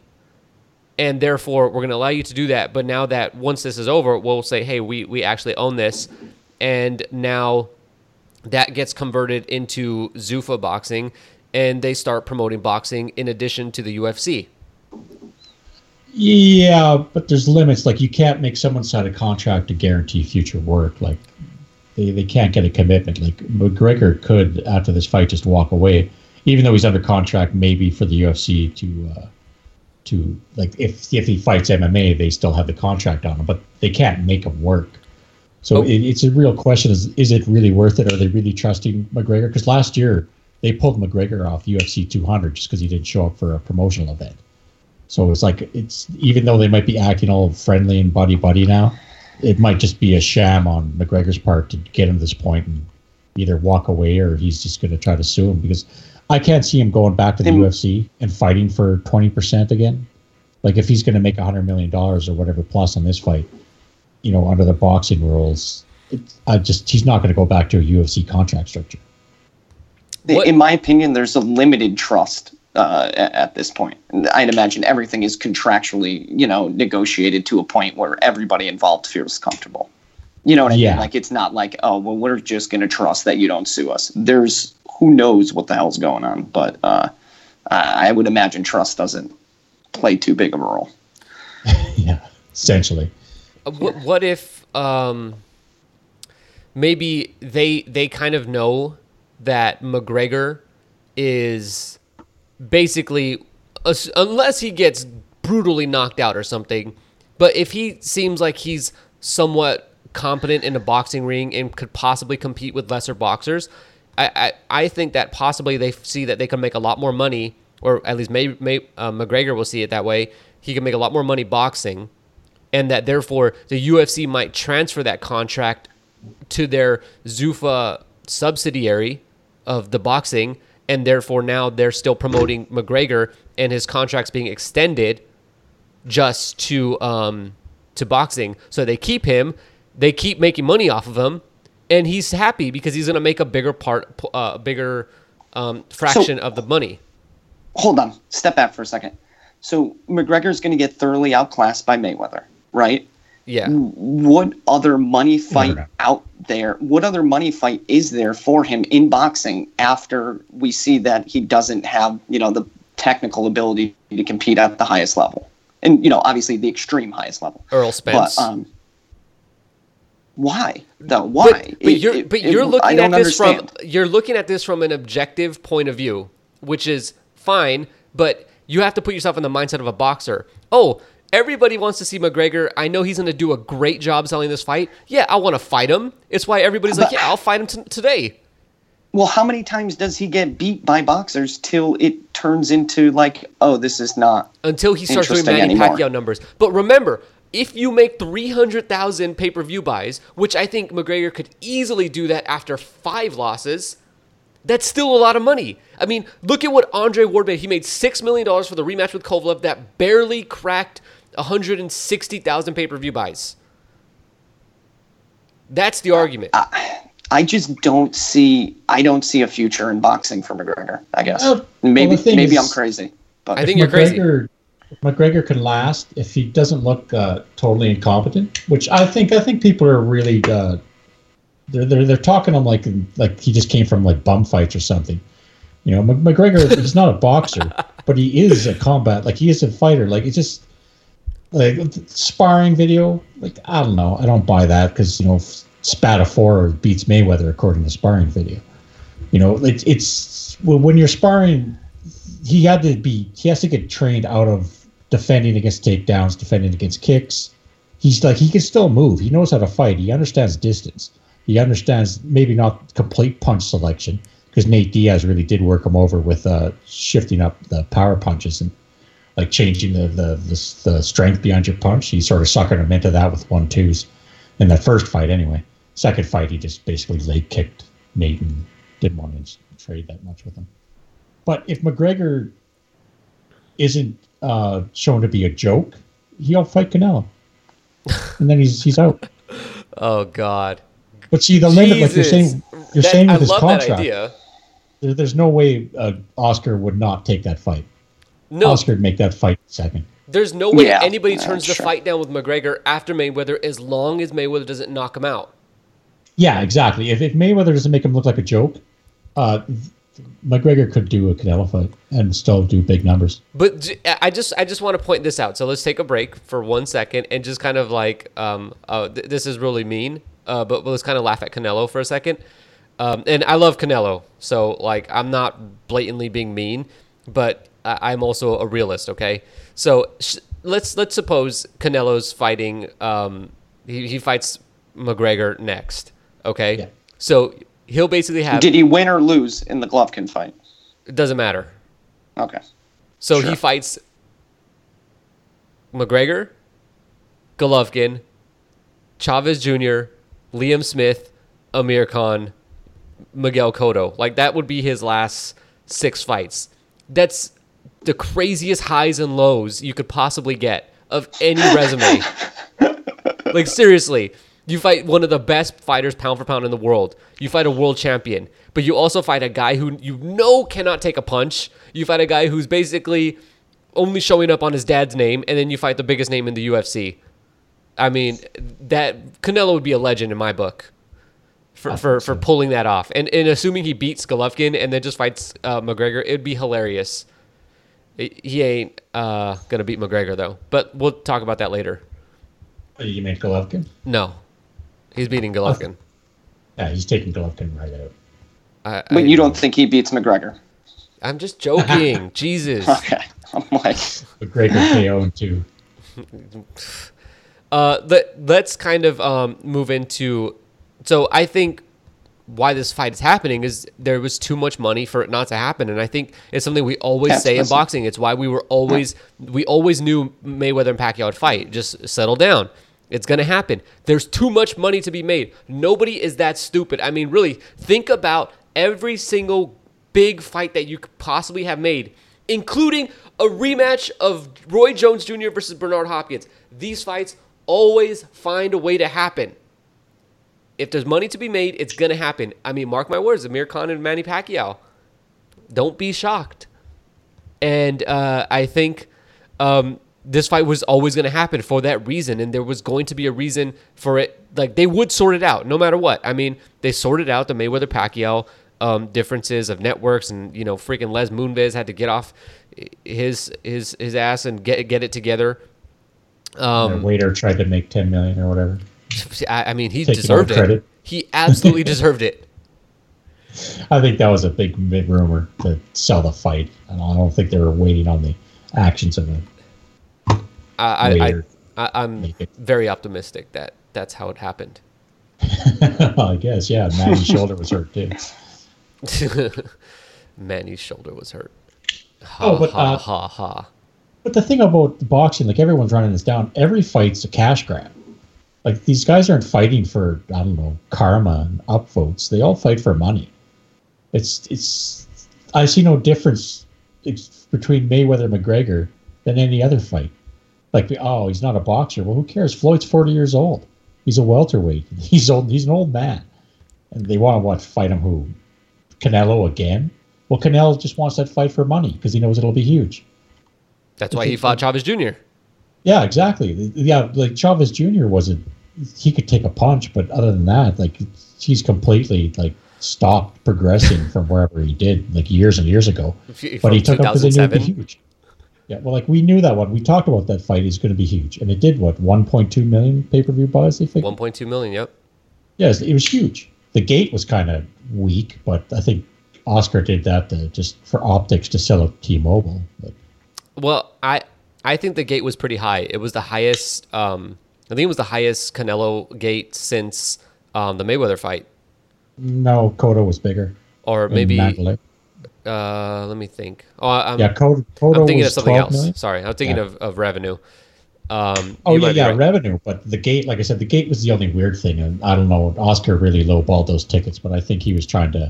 And therefore, we're going to allow you to do that. But now that once this is over, we'll say, hey, we, we actually own this. And now that gets converted into Zuffa boxing. And they start promoting boxing in addition to the U F C. Yeah, but there's limits. Like, you can't make someone sign a contract to guarantee future work. Like, they, they can't get a commitment. Like, McGregor could, after this fight, just walk away, even though he's under contract maybe for the U F C to... Uh, To like if if he fights M M A, they still have the contract on him, but they can't make him work. So oh. it, it's a real question: is is it really worth it? Are they really trusting McGregor? Because last year they pulled McGregor off U F C two hundred just because he didn't show up for a promotional event. So it's like it's even though they might be acting all friendly and buddy buddy now, it might just be a sham on McGregor's part to get him to this point and either walk away or he's just going to try to sue him because. I can't see him going back to the and, U F C and fighting for twenty percent again. Like, if he's going to make one hundred million dollars or whatever plus on this fight, you know, under the boxing rules, it's, I just he's not going to go back to a U F C contract structure. What? In my opinion, there's a limited trust uh, at this point. I'd imagine everything is contractually, you know, negotiated to a point where everybody involved feels comfortable. You know what I yeah. mean? Like, it's not like, oh, well, we're just going to trust that you don't sue us. There's who knows what the hell's going on, but uh, I would imagine trust doesn't play too big of a role. yeah, essentially. What, what if um, maybe they they kind of know that McGregor is basically, unless he gets brutally knocked out or something, but if he seems like he's somewhat competent in a boxing ring and could possibly compete with lesser boxers, I, I, I think that possibly they see that they can make a lot more money, or at least May, May, uh, McGregor will see it that way. He can make a lot more money boxing, and that therefore the U F C might transfer that contract to their Zuffa subsidiary of the boxing, and therefore now they're still promoting McGregor and his contract's being extended just to um to boxing. So they keep him, they keep making money off of him. And he's happy because he's going to make a bigger part, a uh, bigger um, fraction so, of the money. Hold on. Step back for a second. So McGregor's going to get thoroughly outclassed by Mayweather, right? Yeah. What other money fight out there? What other money fight is there for him in boxing after we see that he doesn't have, you know, the technical ability to compete at the highest level? And, you know, obviously the extreme highest level. Errol Spence. But, um, why though? Why? But, but it, you're it, but you're it, looking I don't at this understand. from you're looking at this from an objective point of view, which is fine, but you have to put yourself in the mindset of a boxer. Oh, everybody wants to see McGregor. I know he's going to do a great job selling this fight. Yeah, I want to fight him. It's why everybody's but, like, yeah, I'll fight him t- today. Well, how many times does he get beat by boxers till it turns into like, oh, this is not Until he starts doing Manny anymore. Pacquiao numbers. But remember, if you make three hundred thousand pay-per-view buys, which I think McGregor could easily do that after five losses, that's still a lot of money. I mean, look at what Andre Ward made. He made six million dollars for the rematch with Kovalev that barely cracked one hundred sixty thousand pay-per-view buys. That's the argument. Uh, I just don't see I don't see a future in boxing for McGregor, I guess. Well, maybe well, maybe is, I'm crazy. But I think you're McGregor, crazy. McGregor can last if he doesn't look uh, totally incompetent, which I think I think people are really uh, they're they're they're talking him like like he just came from like bum fights or something. You know, McGregor is not a boxer, but he is a combat like he is a fighter. Like it's just like sparring video. Like I don't know, I don't buy that because you know Spatafora beats Mayweather according to sparring video. You know, it's it's when you're sparring, he had to be he has to get trained out of defending against takedowns, defending against kicks. He's like he can still move. He knows how to fight. He understands distance. He understands maybe not complete punch selection because Nate Diaz really did work him over with uh, shifting up the power punches and like changing the the, the the strength behind your punch. He sort of suckered him into that with one twos in that first fight anyway. Second fight, he just basically leg kicked Nate and didn't want to trade that much with him. But if McGregor isn't uh, shown to be a joke, he'll fight Canelo, and then he's he's out. Oh God. But see, the Jesus. limit, like you're saying, you're that, saying with I his contract, there, there's no way uh, Oscar would not take that fight. No. Oscar would make that fight second. There's no way yeah, anybody turns the true. fight down with McGregor after Mayweather as long as Mayweather doesn't knock him out. Yeah, exactly. If, if Mayweather doesn't make him look like a joke, uh, McGregor could do a Canelo fight and still do big numbers. But I just I just want to point this out. So let's take a break for one second and just kind of like, um, oh, th- this is really mean. Uh, but, but let's kind of laugh at Canelo for a second. Um, and I love Canelo. So, like, I'm not blatantly being mean, but I- I'm also a realist, okay? So sh- let's let's suppose Canelo's fighting, um, he-, he fights McGregor next, okay? Yeah. So he'll basically have... Did he win or lose in the Golovkin fight? It doesn't matter. Okay. So sure. He fights McGregor, Golovkin, Chavez Junior, Liam Smith, Amir Khan, Miguel Cotto. Like, that would be his last six fights. That's the craziest highs and lows you could possibly get of any resume. Like, seriously, you fight one of the best fighters pound for pound in the world. You fight a world champion, but you also fight a guy who you know cannot take a punch. You fight a guy who's basically only showing up on his dad's name, and then you fight the biggest name in the U F C. I mean, that Canelo would be a legend in my book for for, so. for pulling that off. And and assuming he beats Golovkin and then just fights uh, McGregor, it would be hilarious. He ain't uh, going to beat McGregor, though. But we'll talk about that later. You mean Golovkin? No. He's beating Golovkin. Yeah, he's taking Golovkin right out. I, I but you don't know. think he beats McGregor? I'm just joking. Jesus. Okay. I'm like... McGregor K O'd too. Uh, let, let's kind of um, move into... So I think why this fight is happening is there was too much money for it not to happen. And I think it's something we always That's say awesome. in boxing. It's why we were always... Yeah. We always knew Mayweather and Pacquiao would fight. Just settle down. It's going to happen. There's too much money to be made. Nobody is that stupid. I mean, really, think about every single big fight that you could possibly have made, including a rematch of Roy Jones Junior versus Bernard Hopkins. These fights... always find a way to happen. If there's money to be made, it's going to happen. I mean, mark my words, Amir Khan and Manny Pacquiao. Don't be shocked. And uh, I think um, this fight was always going to happen for that reason, and there was going to be a reason for it. Like, they would sort it out no matter what. I mean, they sorted out the Mayweather-Pacquiao um, differences of networks, and, you know, freaking Les Moonves had to get off his his his ass and get get it together. Um, their waiter tried to make ten million dollars or whatever. I, I mean, he Taking deserved it. He absolutely deserved it. I think that was a big, big rumor to sell the fight. I don't think they were waiting on the actions of it. I, I, I, I'm very optimistic that that's how it happened. I guess, yeah. Manny's shoulder was hurt, too. Manny's shoulder was hurt. Ha, oh, but, ha, uh, ha, ha. But the thing about the boxing, like, everyone's running this down. Every fight's a cash grab. Like, these guys aren't fighting for, I don't know, karma and upvotes. They all fight for money. It's, it's, I see no difference between Mayweather and McGregor than any other fight. Like, oh, he's not a boxer. Well, who cares? Floyd's forty years old. He's a welterweight. He's old. He's an old man. And they want to watch fight him who? Canelo again? Well, Canelo just wants that fight for money because he knows it'll be huge. That's why he fought Chavez Junior Yeah, exactly. Yeah, like, Chavez Junior wasn't, he could take a punch, but other than that, like, he's completely, like, stopped progressing from wherever he did, like, years and years ago. From but he took up because it would be huge. Yeah, well, like, we knew that one. We talked about that fight is going to be huge, and it did, what, one point two million pay-per-view buys, they figured? one point two million, yep. Yes, it was huge. The gate was kind of weak, but I think Oscar did that to, just for optics to sell out T-Mobile. But. Well, I I think the gate was pretty high. It was the highest, um, I think it was the highest Canelo gate since um, the Mayweather fight. No, Cotto was bigger. Or maybe, uh, let me think. Oh, I'm, yeah, Cotto, Cotto I'm thinking was of something else. Million? Sorry, I'm thinking yeah. of, of revenue. Um, oh, yeah, yeah right. revenue. But the gate, like I said, the gate was the only weird thing. And I don't know, Oscar really lowballed those tickets, but I think he was trying to,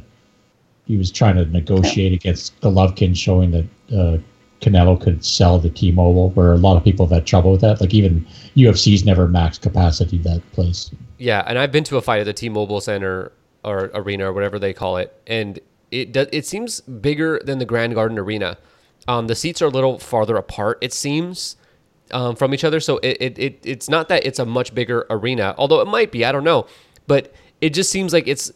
he was trying to negotiate against Golovkin, showing that uh, Canelo could sell the T-Mobile, where a lot of people have had trouble with that. Like, even U F C's never maxed capacity that place. Yeah, and I've been to a fight at the T-Mobile Center or arena or whatever they call it, and it does, it seems bigger than the Grand Garden Arena. Um, the seats are a little farther apart, it seems, um, from each other. So it, it it it's not that it's a much bigger arena, although it might be. I don't know, but it just seems like it's.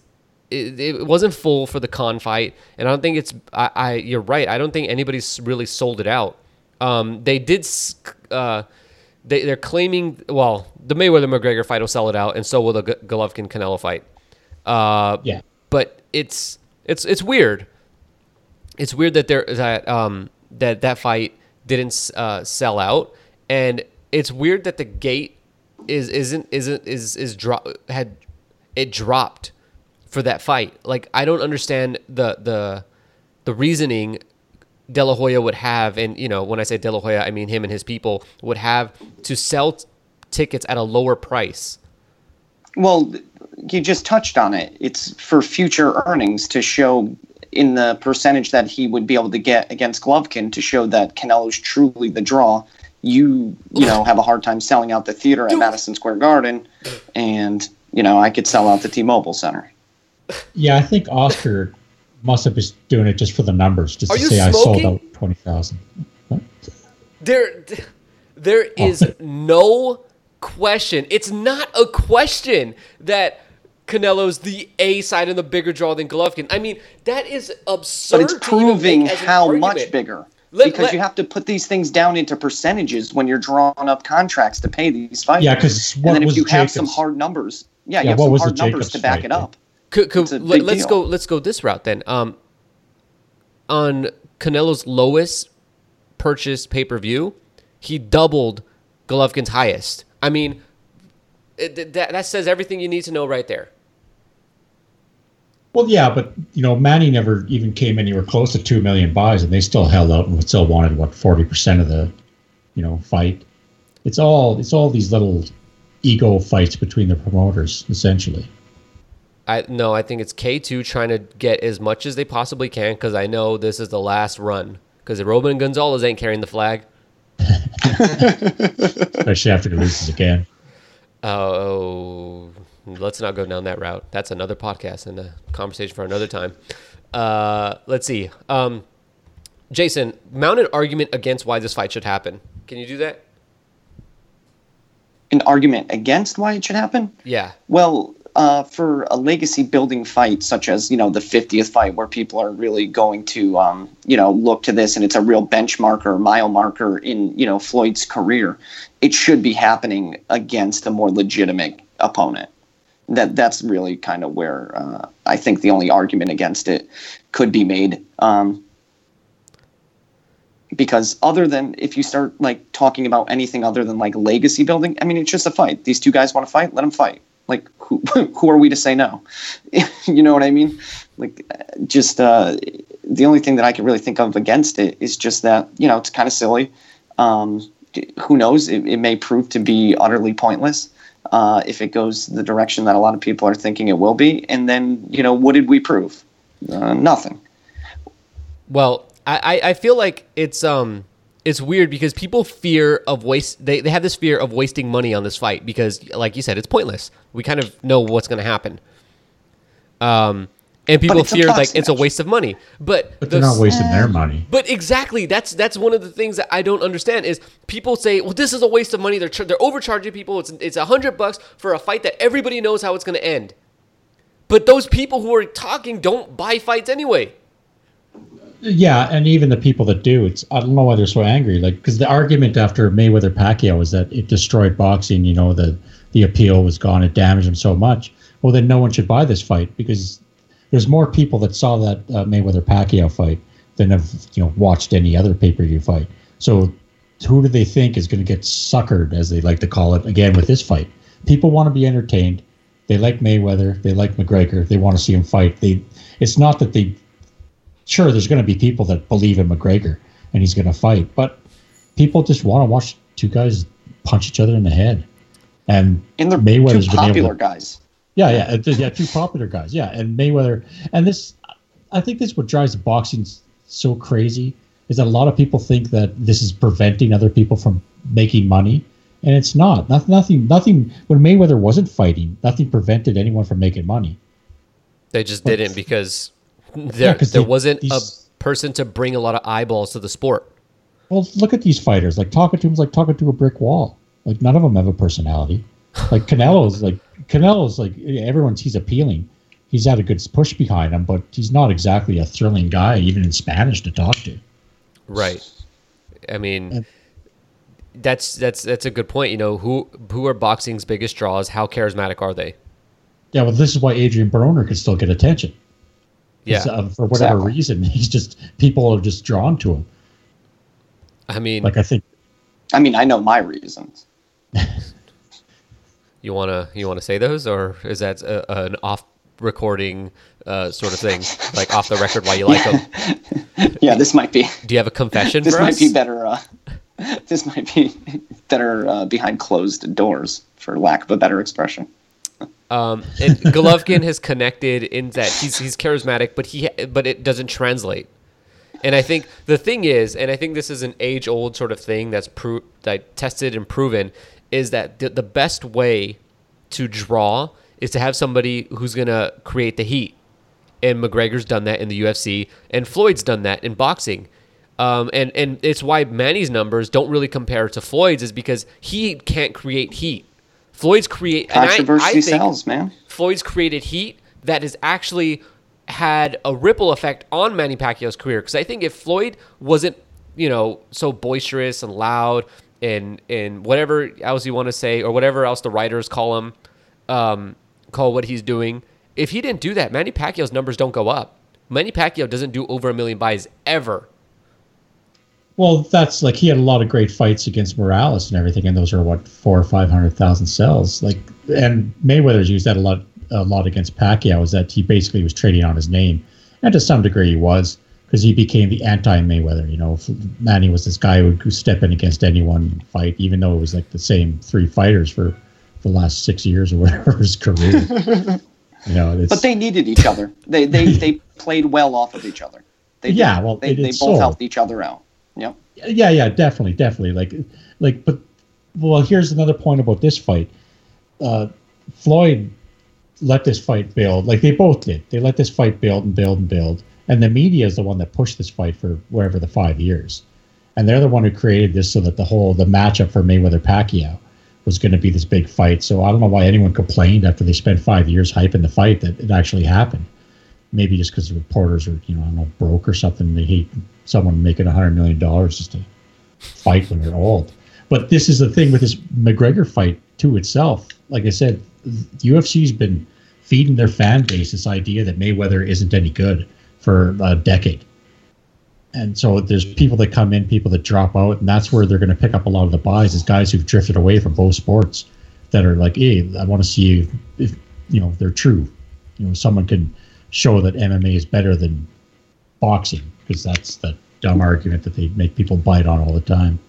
It, it wasn't full for the Khan fight, and I don't think it's. I, I you're right. I don't think anybody's really sold it out. Um, they did. Uh, they they're claiming. Well, the Mayweather McGregor fight will sell it out, and so will the G- Golovkin Canelo fight. Uh, yeah. But it's it's it's weird. It's weird that there that um that that fight didn't uh, sell out, and it's weird that the gate is isn't isn't is is drop had it dropped. For that fight, like, I don't understand the the the reasoning De La Hoya would have, and, you know, when I say De La Hoya, I mean him and his people would have to sell t- tickets at a lower price. Well, you just touched on it. It's for future earnings to show in the percentage that he would be able to get against Golovkin to show that Canelo's truly the draw. You you know have a hard time selling out the theater at Madison Square Garden, and, you know, I could sell out the T-Mobile Center. Yeah, I think Oscar must have been doing it just for the numbers, just Are to say smoking? I sold out twenty thousand. There, there is oh. no question. It's not a question that Canelo's the A side and the bigger draw than Golovkin. I mean, that is absurd. But it's proving how much bigger. Let, because let, you have to put these things down into percentages when you're drawing up contracts to pay these fighters. Yeah, because and then if you Jacobs? have some hard numbers, yeah, you yeah, have some hard numbers to back it up. Then? Could, could, let, let's go. Let's go this route then. Um, on Canelo's lowest purchase pay per view, he doubled Golovkin's highest. I mean, it, that that says everything you need to know right there. Well, yeah, but, you know, Manny never even came anywhere close to two million buys, and they still held out and still wanted what forty percent of the, you know, fight. It's all it's all these little ego fights between the promoters, essentially. I, no, I think it's K two trying to get as much as they possibly can because I know this is the last run because Roman Gonzalez ain't carrying the flag. Especially after the loses again. Oh, let's not go down that route. That's another podcast and a conversation for another time. Uh, let's see. Um, Jason, mount an argument against why this fight should happen. Can you do that? An argument against why it should happen? Yeah. Well, uh, for a legacy-building fight such as, you know, the fiftieth fight where people are really going to, um, you know, look to this and it's a real benchmark or mile marker in, you know, Floyd's career, it should be happening against a more legitimate opponent. That that's really kind of where uh, I think the only argument against it could be made. Um, because other than if you start like talking about anything other than like legacy building, I mean, it's just a fight. These two guys want to fight. Let them fight. Like who, who are we to say no? You know what I mean? Like just uh, the only thing that I can really think of against it is just that, you know, it's kind of silly. Um, who knows? It, it may prove to be utterly pointless. Uh, if it goes the direction that a lot of people are thinking it will be. And then, you know, what did we prove? Uh, nothing. Well, I, I feel like it's um it's weird because people fear of waste. They, they have this fear of wasting money on this fight because, like you said, it's pointless. We kind of know what's going to happen. Um, and people fear like match. It's a waste of money. But, but they're the, not wasting their money. But exactly. That's that's one of the things that I don't understand is people say, well, this is a waste of money. They're tra- they're overcharging people. It's it's one hundred bucks for a fight that everybody knows how it's going to end. But those people who are talking don't buy fights anyway. Yeah, and even the people that do, it's I don't know why they're so angry. Like because the argument after Mayweather-Pacquiao was that it destroyed boxing. You know, the, the appeal was gone. It damaged them so much. Well, then no one should buy this fight because there's more people that saw that uh, Mayweather-Pacquiao fight than have you know watched any other pay-per-view fight. So who do they think is going to get suckered, as they like to call it, again with this fight? People want to be entertained. They like Mayweather. They like McGregor. They want to see him fight. They. It's not that they... Sure, there's going to be people that believe in McGregor and he's going to fight, but people just want to watch two guys punch each other in the head. And, and they're Mayweather's two popular been able to, guys. Yeah, yeah, yeah, two popular guys. Yeah, and Mayweather, and this, I think this is what drives boxing so crazy is that a lot of people think that this is preventing other people from making money, and it's not. Nothing, nothing, nothing. When Mayweather wasn't fighting, nothing prevented anyone from making money. They just but, didn't because there yeah, there they, wasn't these, a person to bring a lot of eyeballs to the sport. Well, look at these fighters. Like talking to them is like talking to a brick wall. Like none of them have a personality. Like Canelo's like Canelo's like everyone's he's appealing. He's had a good push behind him, but he's not exactly a thrilling guy, even in Spanish to talk to. Right. I mean, and, that's that's that's a good point. You know, who who are boxing's biggest draws? How charismatic are they? Yeah, well, this is why Adrian Broner can still get attention. Yeah, uh, for whatever exactly. reason, he's just people are just drawn to him. I mean, like I think, I mean, I know my reasons. You wanna you wanna say those, or is that a, a, an off recording uh, sort of thing, like off the record? Why you like yeah. them? Yeah, this might be. Do you have a confession? This for might us? be better. Uh, this might be better uh, behind closed doors, for lack of a better expression. Um, and Golovkin has connected in that he's he's charismatic, but he but it doesn't translate. And I think the thing is, and I think this is an age-old sort of thing that's pro- that tested and proven. Is that the best way to draw is to have somebody who's going to create the heat. And McGregor's done that in the U F C, and Floyd's done that in boxing. Um, and, and it's why Manny's numbers don't really compare to Floyd's is because he can't create heat. Floyd's create Controversy and I, I sells, man. Floyd's created heat that has actually had a ripple effect on Manny Pacquiao's career. Because I think if Floyd wasn't, you know, so boisterous and loud and and whatever else you want to say or whatever else the writers call him, um, call what he's doing. If he didn't do that, Manny Pacquiao's numbers don't go up. Manny Pacquiao doesn't do over a million buys ever. Well, that's like he had a lot of great fights against Morales and everything, and those are what four or five hundred thousand sells. Like, and Mayweather's used that a lot, a lot against Pacquiao. Is that he basically was trading on his name, and to some degree he was. Because he became the anti-Mayweather, you know. Manny was this guy who would step in against anyone and fight, even though it was like the same three fighters for the last six years or whatever his career. You know, it's, but they needed each other. They they they played well off of each other. They yeah, did. well, they, it, they both sold. helped each other out. Yep. Yeah, yeah, definitely, definitely. Like, like, but well, here's another point about this fight. Uh, Floyd let this fight build. Like they both did. They let this fight build and build and build. And the media is the one that pushed this fight for wherever the five years. And they're the one who created this so that the whole the matchup for Mayweather-Pacquiao was going to be this big fight. So I don't know why anyone complained after they spent five years hyping the fight that it actually happened. Maybe just because the reporters are, you know, I don't know, broke or something. They hate someone making one hundred million dollars just to fight when they're old. But this is the thing with this McGregor fight to itself. Like I said, the U F C's been feeding their fan base this idea that Mayweather isn't any good for a decade. And so there's people that come in, people that drop out, and that's where they're going to pick up a lot of the buys is guys who've drifted away from both sports that are like, hey, I want to see if, if, you know, they're true. You know, someone can show that M M A is better than boxing, because that's the dumb argument that they make people bite on all the time.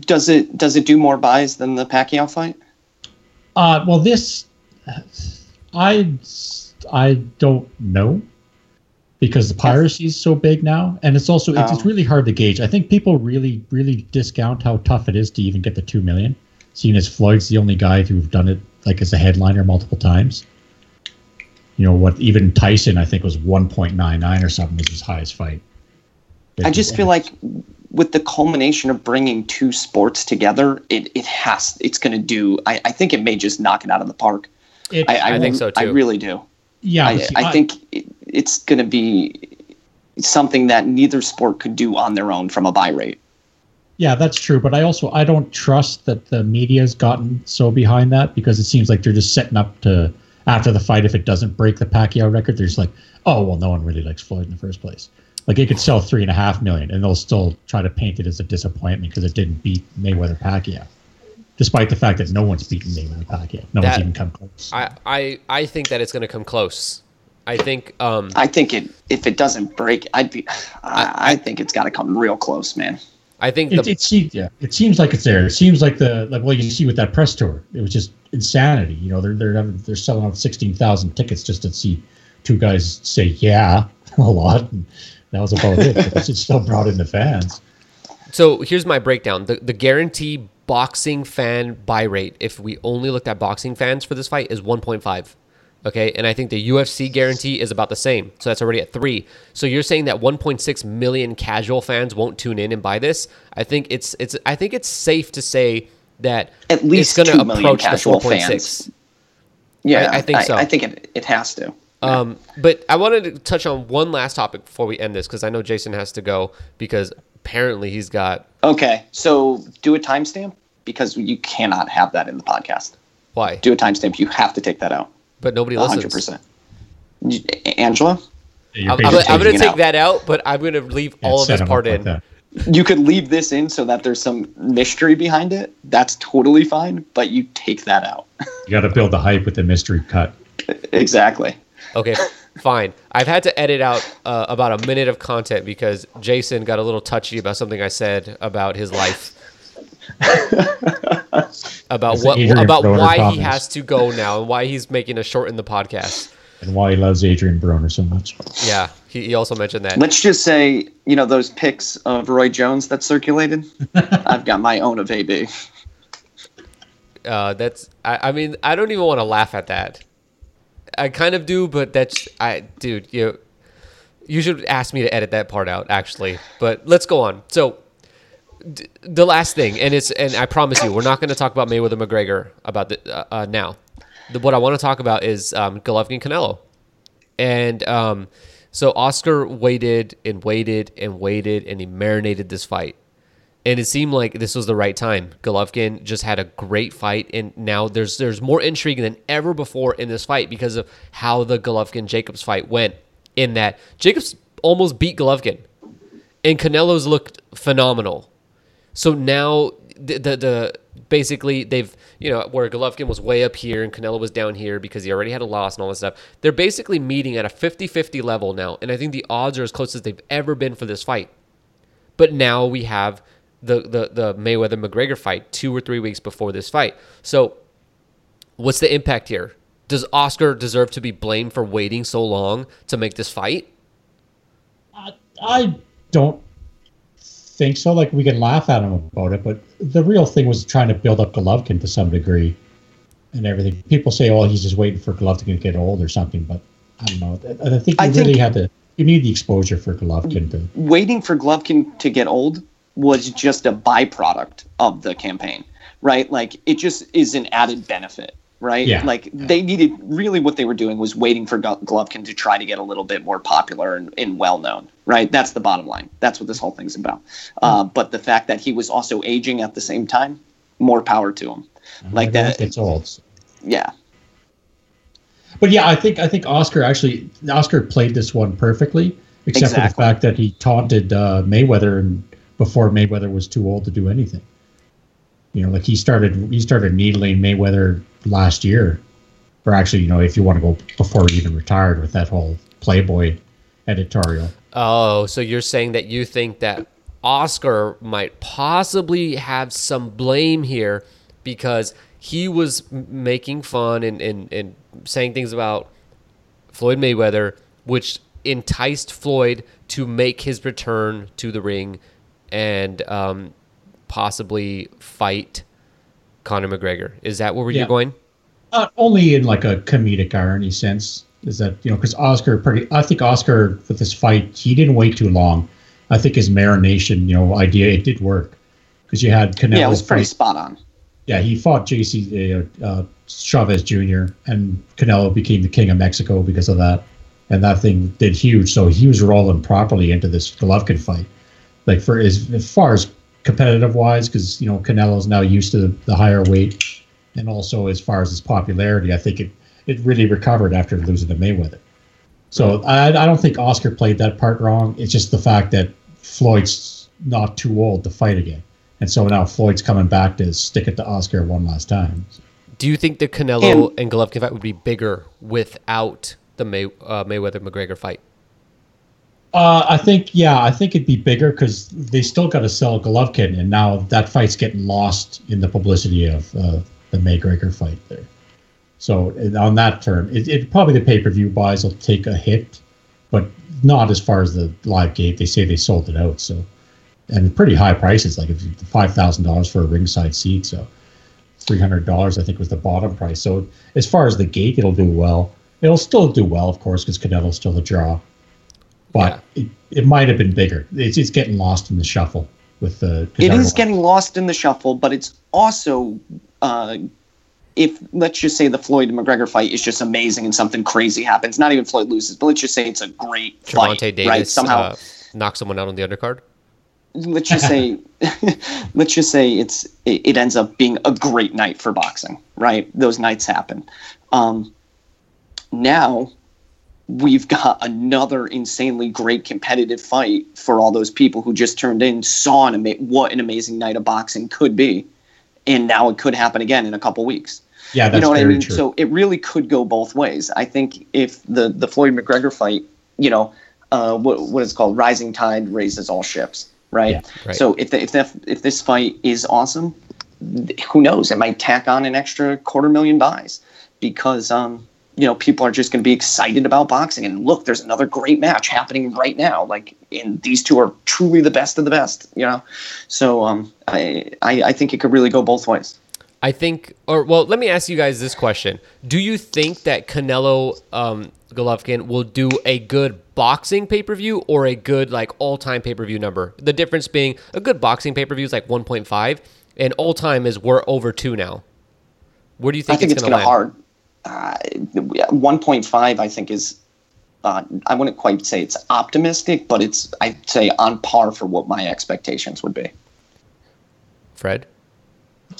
Does it does it do more buys than the Pacquiao fight? Uh, well, this, I, I don't know. Because the piracy is so big now, and it's also it's, oh. it's really hard to gauge. I think people really, really discount how tough it is to even get the two million. Seeing as Floyd's the only guy who've done it like as a headliner multiple times. You know what? Even Tyson, I think, was one point nine nine or something was his highest fight. I just feel like with the culmination of bringing two sports together, it it has it's going to do. I, I think it may just knock it out of the park. It, I, I, I think so too. I really do. Yeah, I, see, I, I think. It, It's going to be something that neither sport could do on their own from a buy rate. Yeah, that's true. But I also I don't trust that the media's gotten so behind that, because it seems like they're just setting up to after the fight. If it doesn't break the Pacquiao record, they're just like, oh, well, no one really likes Floyd in the first place. Like it could sell three and a half million and they'll still try to paint it as a disappointment because it didn't beat Mayweather Pacquiao. Despite the fact that no one's beaten Mayweather Pacquiao. No that, one's even come close. I, I, I think that it's going to come close. I think. Um, I think it. If it doesn't break, I'd be. I, I think it's got to come real close, man. I think the, it, it seems. Yeah, it seems like it's there. It seems like the like. Well, you see with that press tour, it was just insanity. You know, they're they're they're selling out sixteen thousand tickets just to see two guys say yeah a lot. And that was about it. But it still brought in the fans. So here's my breakdown: the the guarantee boxing fan buy rate, if we only looked at boxing fans for this fight, is one point five. Okay, and I think the U F C guarantee is about the same. So that's already at three. So you're saying that one point six million casual fans won't tune in and buy this? I think it's it's I think it's safe to say that at least it's going to approach the four point six. Yeah, I, I think so. I, I think it it has to. Yeah. Um, but I wanted to touch on one last topic before we end this, because I know Jason has to go because apparently he's got. Okay, so do a timestamp, because you cannot have that in the podcast. Why? Do a timestamp. You have to take that out. But nobody listens. one hundred percent. Angela? Yeah, I'm, I'm going to take out. that out, but I'm going to leave yeah, all of this part in. Like you could leave this in so that there's some mystery behind it. That's totally fine, but you take that out. You got to build the hype with the mystery cut. Exactly. Okay, fine. I've had to edit out uh, about a minute of content because Jason got a little touchy about something I said about his life. about That's what about Broner why comments. He has to go now and why he's making a short in the podcast and why he loves Adrian Broner so much. Yeah, he, he also mentioned that. Let's just say, you know, those pics of Roy Jones that circulated. I've got my own of A B. Uh, that's I, I mean I don't even want to laugh at that. I kind of do, but that's I dude you you should ask me to edit that part out actually. But let's go on. So. D- the last thing, and it's and I promise you, we're not going to talk about Mayweather McGregor about the, uh, uh, now. The, what I want to talk about is um, Golovkin Canelo, and um, so Oscar waited and waited and waited, and he marinated this fight, and it seemed like this was the right time. Golovkin just had a great fight, and now there's there's more intrigue than ever before in this fight because of how the Golovkin Jacobs fight went. In that Jacobs almost beat Golovkin, and Canelo's looked phenomenal. So now, the, the the basically they've, you know, where Golovkin was way up here and Canelo was down here because he already had a loss and all this stuff. They're basically meeting at a fifty-fifty level now. And I think the odds are as close as they've ever been for this fight. But now we have the the, the Mayweather-McGregor fight two or three weeks before this fight. So what's the impact here? Does Oscar deserve to be blamed for waiting so long to make this fight? I, I don't. think so. Like, we can laugh at him about it, but the real thing was trying to build up Golovkin to some degree and everything. People say, oh, he's just waiting for Golovkin to get old or something, but I don't know. And I think you I really think had to, you need the exposure for Golovkin to. Waiting for Golovkin to get old was just a byproduct of the campaign, right? Like, it just is an added benefit, right? Yeah. Like, they needed, really what they were doing was waiting for Golovkin to try to get a little bit more popular and, and well-known, right? That's the bottom line. That's what this whole thing's about. Mm-hmm. Uh, but the fact that he was also aging at the same time, more power to him. I like that. It's old. Yeah. But yeah, I think I think Oscar actually Oscar played this one perfectly, except exactly. for the fact that he taunted uh, Mayweather and before Mayweather was too old to do anything. You know, like he started he started needling Mayweather last year, or actually, you know, if you want to go before he even retired with that whole Playboy editorial. Oh, so you're saying that you think that Oscar might possibly have some blame here because he was making fun and, and, and saying things about Floyd Mayweather, which enticed Floyd to make his return to the ring and um, possibly fight Conor McGregor. Is that where yeah. you're going? Not only in like a comedic irony sense, is that, you know, because Oscar, pretty, I think Oscar with this fight, he didn't wait too long. I think his marination, you know, idea, it did work because you had Canelo. Yeah, it was pretty fight. spot on. Yeah, he fought J C uh, uh, Chavez Junior and Canelo became the king of Mexico because of that, and that thing did huge. So he was rolling properly into this Golovkin fight, like for as, as far as competitive wise, because you know Canelo's now used to the, the higher weight, and also as far as his popularity, I think it it really recovered after losing to Mayweather. So I I don't think Oscar played that part wrong. It's just the fact that Floyd's not too old to fight again. And so now Floyd's coming back to stick it to Oscar one last time. Do you think the Canelo and, and Golovkin fight would be bigger without the May, uh, Mayweather-McGregor fight? Uh, I think, yeah, I think it'd be bigger because they still got to sell Golovkin, and now that fight's getting lost in the publicity of uh, the McGregor fight there. So on that term, it, it probably the pay-per-view buys will take a hit, but not as far as the live gate. They say they sold it out, so... And pretty high prices, like five thousand dollars for a ringside seat. So three hundred dollars, I think, was the bottom price. So as far as the gate, it'll do well. It'll still do well, of course, because Canelo's still a draw. But yeah. it, it might have been bigger. It's, it's getting lost in the shuffle. with the. It is getting lost in the shuffle, but it's also, uh, if let's just say the Floyd and McGregor fight is just amazing and something crazy happens. Not even Floyd loses, but let's just say it's a great Javonte fight. Davis, right? Somehow uh, knocks someone out on the undercard. Let's just say, let's just say it's it, it ends up being a great night for boxing, right? Those nights happen. Um, now we've got another insanely great competitive fight for all those people who just turned in, saw an ama- what an amazing night of boxing could be, and now it could happen again in a couple weeks. Yeah, that's you know what very I mean. True. So it really could go both ways. I think if the the Floyd McGregor fight, you know, uh, what what is called rising tide raises all ships. Right? Yeah, right. So if the, if that if this fight is awesome, who knows? It might tack on an extra quarter million buys because um you know people are just going to be excited about boxing and look, there's another great match happening right now. Like, and these two are truly the best of the best. You know, so um I I, I think it could really go both ways. I think, or well, let me ask you guys this question: do you think that Canelo um, Golovkin will do a good boxing pay-per-view or a good like all-time pay-per-view number? The difference being a good boxing pay-per-view is like one point five and all-time is we're over two now. Where do you think I think it's, it's going to hard? Uh, one point five I think is uh, I wouldn't quite say it's optimistic, but it's I'd say on par for what my expectations would be. Fred?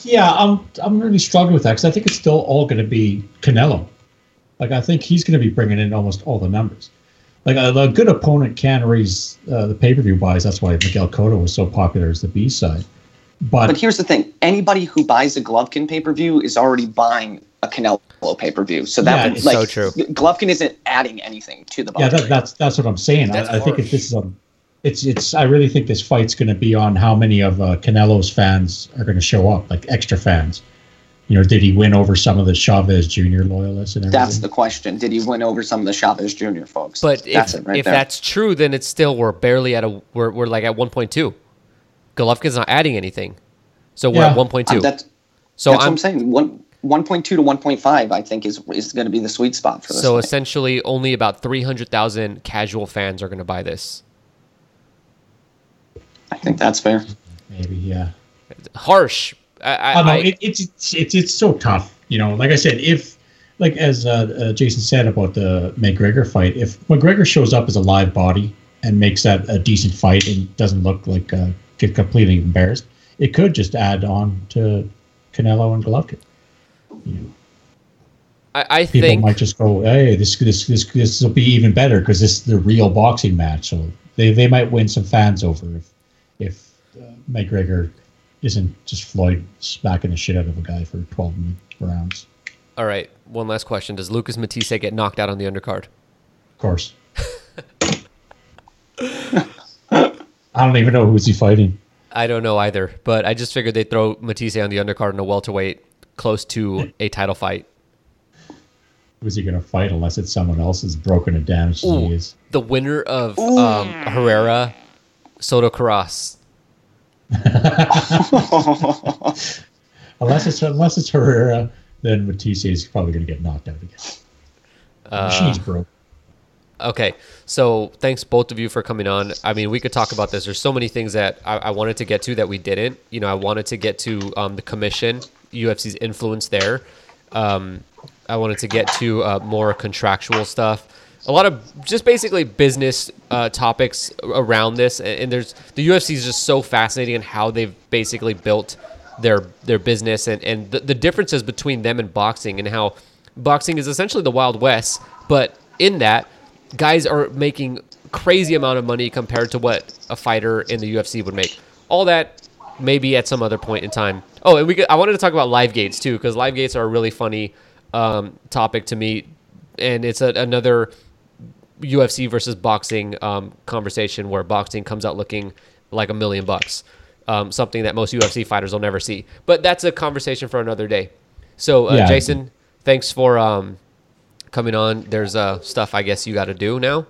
Yeah, I'm I'm really struggling with that because I think it's still all going to be Canelo. Like I think he's going to be bringing in almost all the numbers. Like a, a good opponent can raise uh, the pay-per-view buys. That's why Miguel Cotto was so popular as the B side. But, but here's the thing: anybody who buys a Golovkin pay-per-view is already buying a Canelo pay-per-view. So that yeah, would, like, so true. Golovkin isn't adding anything to the. Yeah, that, that's that's what I'm saying. I, I think if this is a, it's it's. I really think this fight's going to be on how many of uh, Canelo's fans are going to show up, like extra fans. You know, did he win over some of the Chavez Junior loyalists and everything? That's the question. Did he win over some of the Chavez Junior folks? But that's if, it right if there. that's true, then it's still we're barely at a we're we're like at one point two. Golovkin's not adding anything, so we're yeah. at one point two. Um, that's so that's I'm, what I'm saying one one point two to one point five. I think is is going to be the sweet spot for this. So thing. Essentially, only about three hundred thousand casual fans are going to buy this. I think that's fair. Maybe, yeah. Harsh. I, I, oh, no, I, it, it's it's it's so tough. You know, like I said, if like as uh, uh, Jason said about the McGregor fight, if McGregor shows up as a live body and makes that a decent fight and doesn't look like uh, completely embarrassed, it could just add on to Canelo and Golovkin. You know, I, I people think... might just go, "Hey, this this this this will be even better because this is the real boxing match." So they they might win some fans over if if uh, McGregor isn't just Floyd smacking the shit out of a guy for twelve rounds. All right, one last question: does Lucas Matisse get knocked out on the undercard? Of course. I don't even know who's he fighting. I don't know either, but I just figured they'd throw Matisse on the undercard in a welterweight close to a title fight. Who's he going to fight unless it's someone else who's broken and damaged? Ooh, the winner of um, Herrera, Soto Carras. unless it's unless it's Herrera, then Matisse is probably going to get knocked out again. Uh, She's broke. Okay, so thanks both of you for coming on. I mean, we could talk about this. There's so many things that I, I wanted to get to that we didn't. You know, I wanted to get to um, the commission, U F C's influence there. Um, I wanted to get to uh, more contractual stuff. A lot of just basically business uh, topics around this. And there's the U F C is just so fascinating in how they've basically built their their business and, and the, the differences between them and boxing and how boxing is essentially the Wild West, but in that, guys are making crazy amount of money compared to what a fighter in the U F C would make. All that maybe at some other point in time. Oh, and we could, I wanted to talk about live gates too, because live gates are a really funny um, topic to me, and it's a, another U F C versus boxing um, conversation where boxing comes out looking like a million bucks, um, something that most U F C fighters will never see. But that's a conversation for another day. So, uh, yeah. Jason, thanks for... Um, coming on. There's uh stuff I guess you got to do now.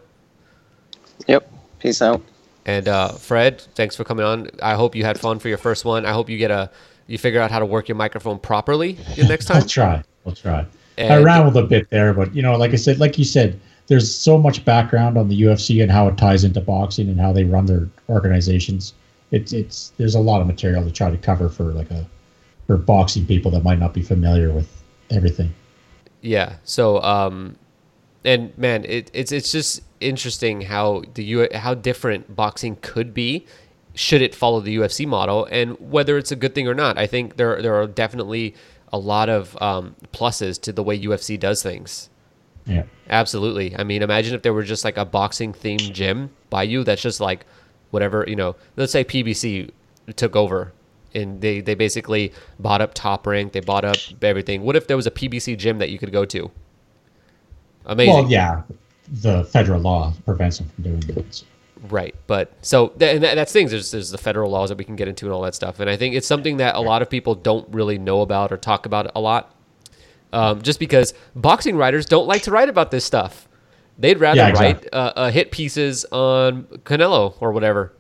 Yep. Peace out. And uh Fred, thanks for coming on. I hope you had fun for your first one. I hope you get a you figure out how to work your microphone properly next time. I'll try. I'll try. And I rambled a bit there, but you know, like I said, like you said, there's so much background on the U F C and how it ties into boxing and how they run their organizations. It's it's there's a lot of material to try to cover for like a for boxing people that might not be familiar with everything. Yeah. So, um, and man, it, it's it's just interesting how the U how different boxing could be, should it follow the U F C model, and whether it's a good thing or not. I think there there are definitely a lot of um, pluses to the way U F C does things. Yeah, absolutely. I mean, imagine if there were just like a boxing themed gym by you that's just like whatever, you know. Let's say P B C took over. And they, they basically bought up Top Rank. They bought up everything. What if there was a P B C gym that you could go to? Amazing. Well, yeah, the federal law prevents them from doing that. Right, but so th- and that's things. There's there's the federal laws that we can get into and all that stuff. And I think it's something that a lot of people don't really know about or talk about a lot, um, just because boxing writers don't like to write about this stuff. They'd rather yeah, exactly. write uh, uh, hit pieces on Canelo or whatever.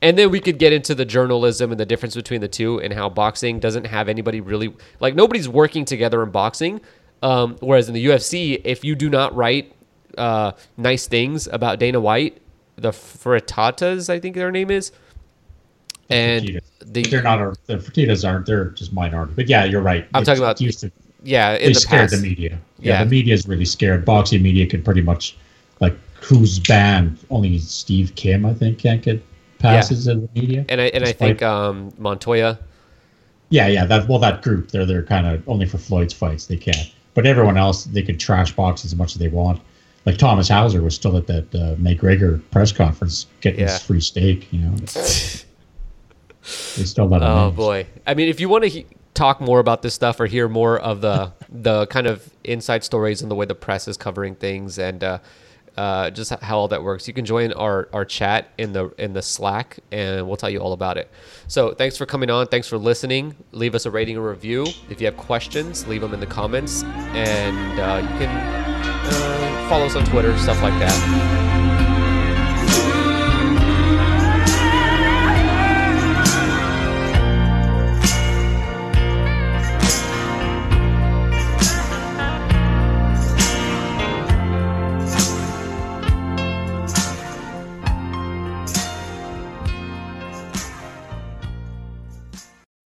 And then we could get into the journalism and the difference between the two and how boxing doesn't have anybody really... Like, nobody's working together in boxing, um, whereas in the U F C, if you do not write uh, nice things about Dana White, the Frittatas, I think their name is, and... The, they're not... The Frittatas aren't. They're just minority. But yeah, you're right. I'm it's, talking about... Used to, yeah, in they the scared past. the media. Yeah, yeah, the media's really scared. Boxing media can pretty much... Like, who's banned? Only Steve Kim, I think, can't get... passes yeah. in the media, and I and I think um, Montoya. Yeah, yeah. That well, that group they're they're kind of only for Floyd's fights they can't, but everyone else they could trash box as much as they want. Like Thomas Hauser was still at that uh, McGregor press conference getting yeah. his free steak. You know, they still let him. Oh manage. boy! I mean, if you want to he- talk more about this stuff or hear more of the the kind of inside stories and the way the press is covering things and. Uh, Uh, just how all that works. You can join our, our chat in the in the Slack, and we'll tell you all about it. So thanks for coming on. Thanks for listening. Leave us a rating or review. If you have questions, leave them in the comments. And uh, you can uh, follow us on Twitter, stuff like that.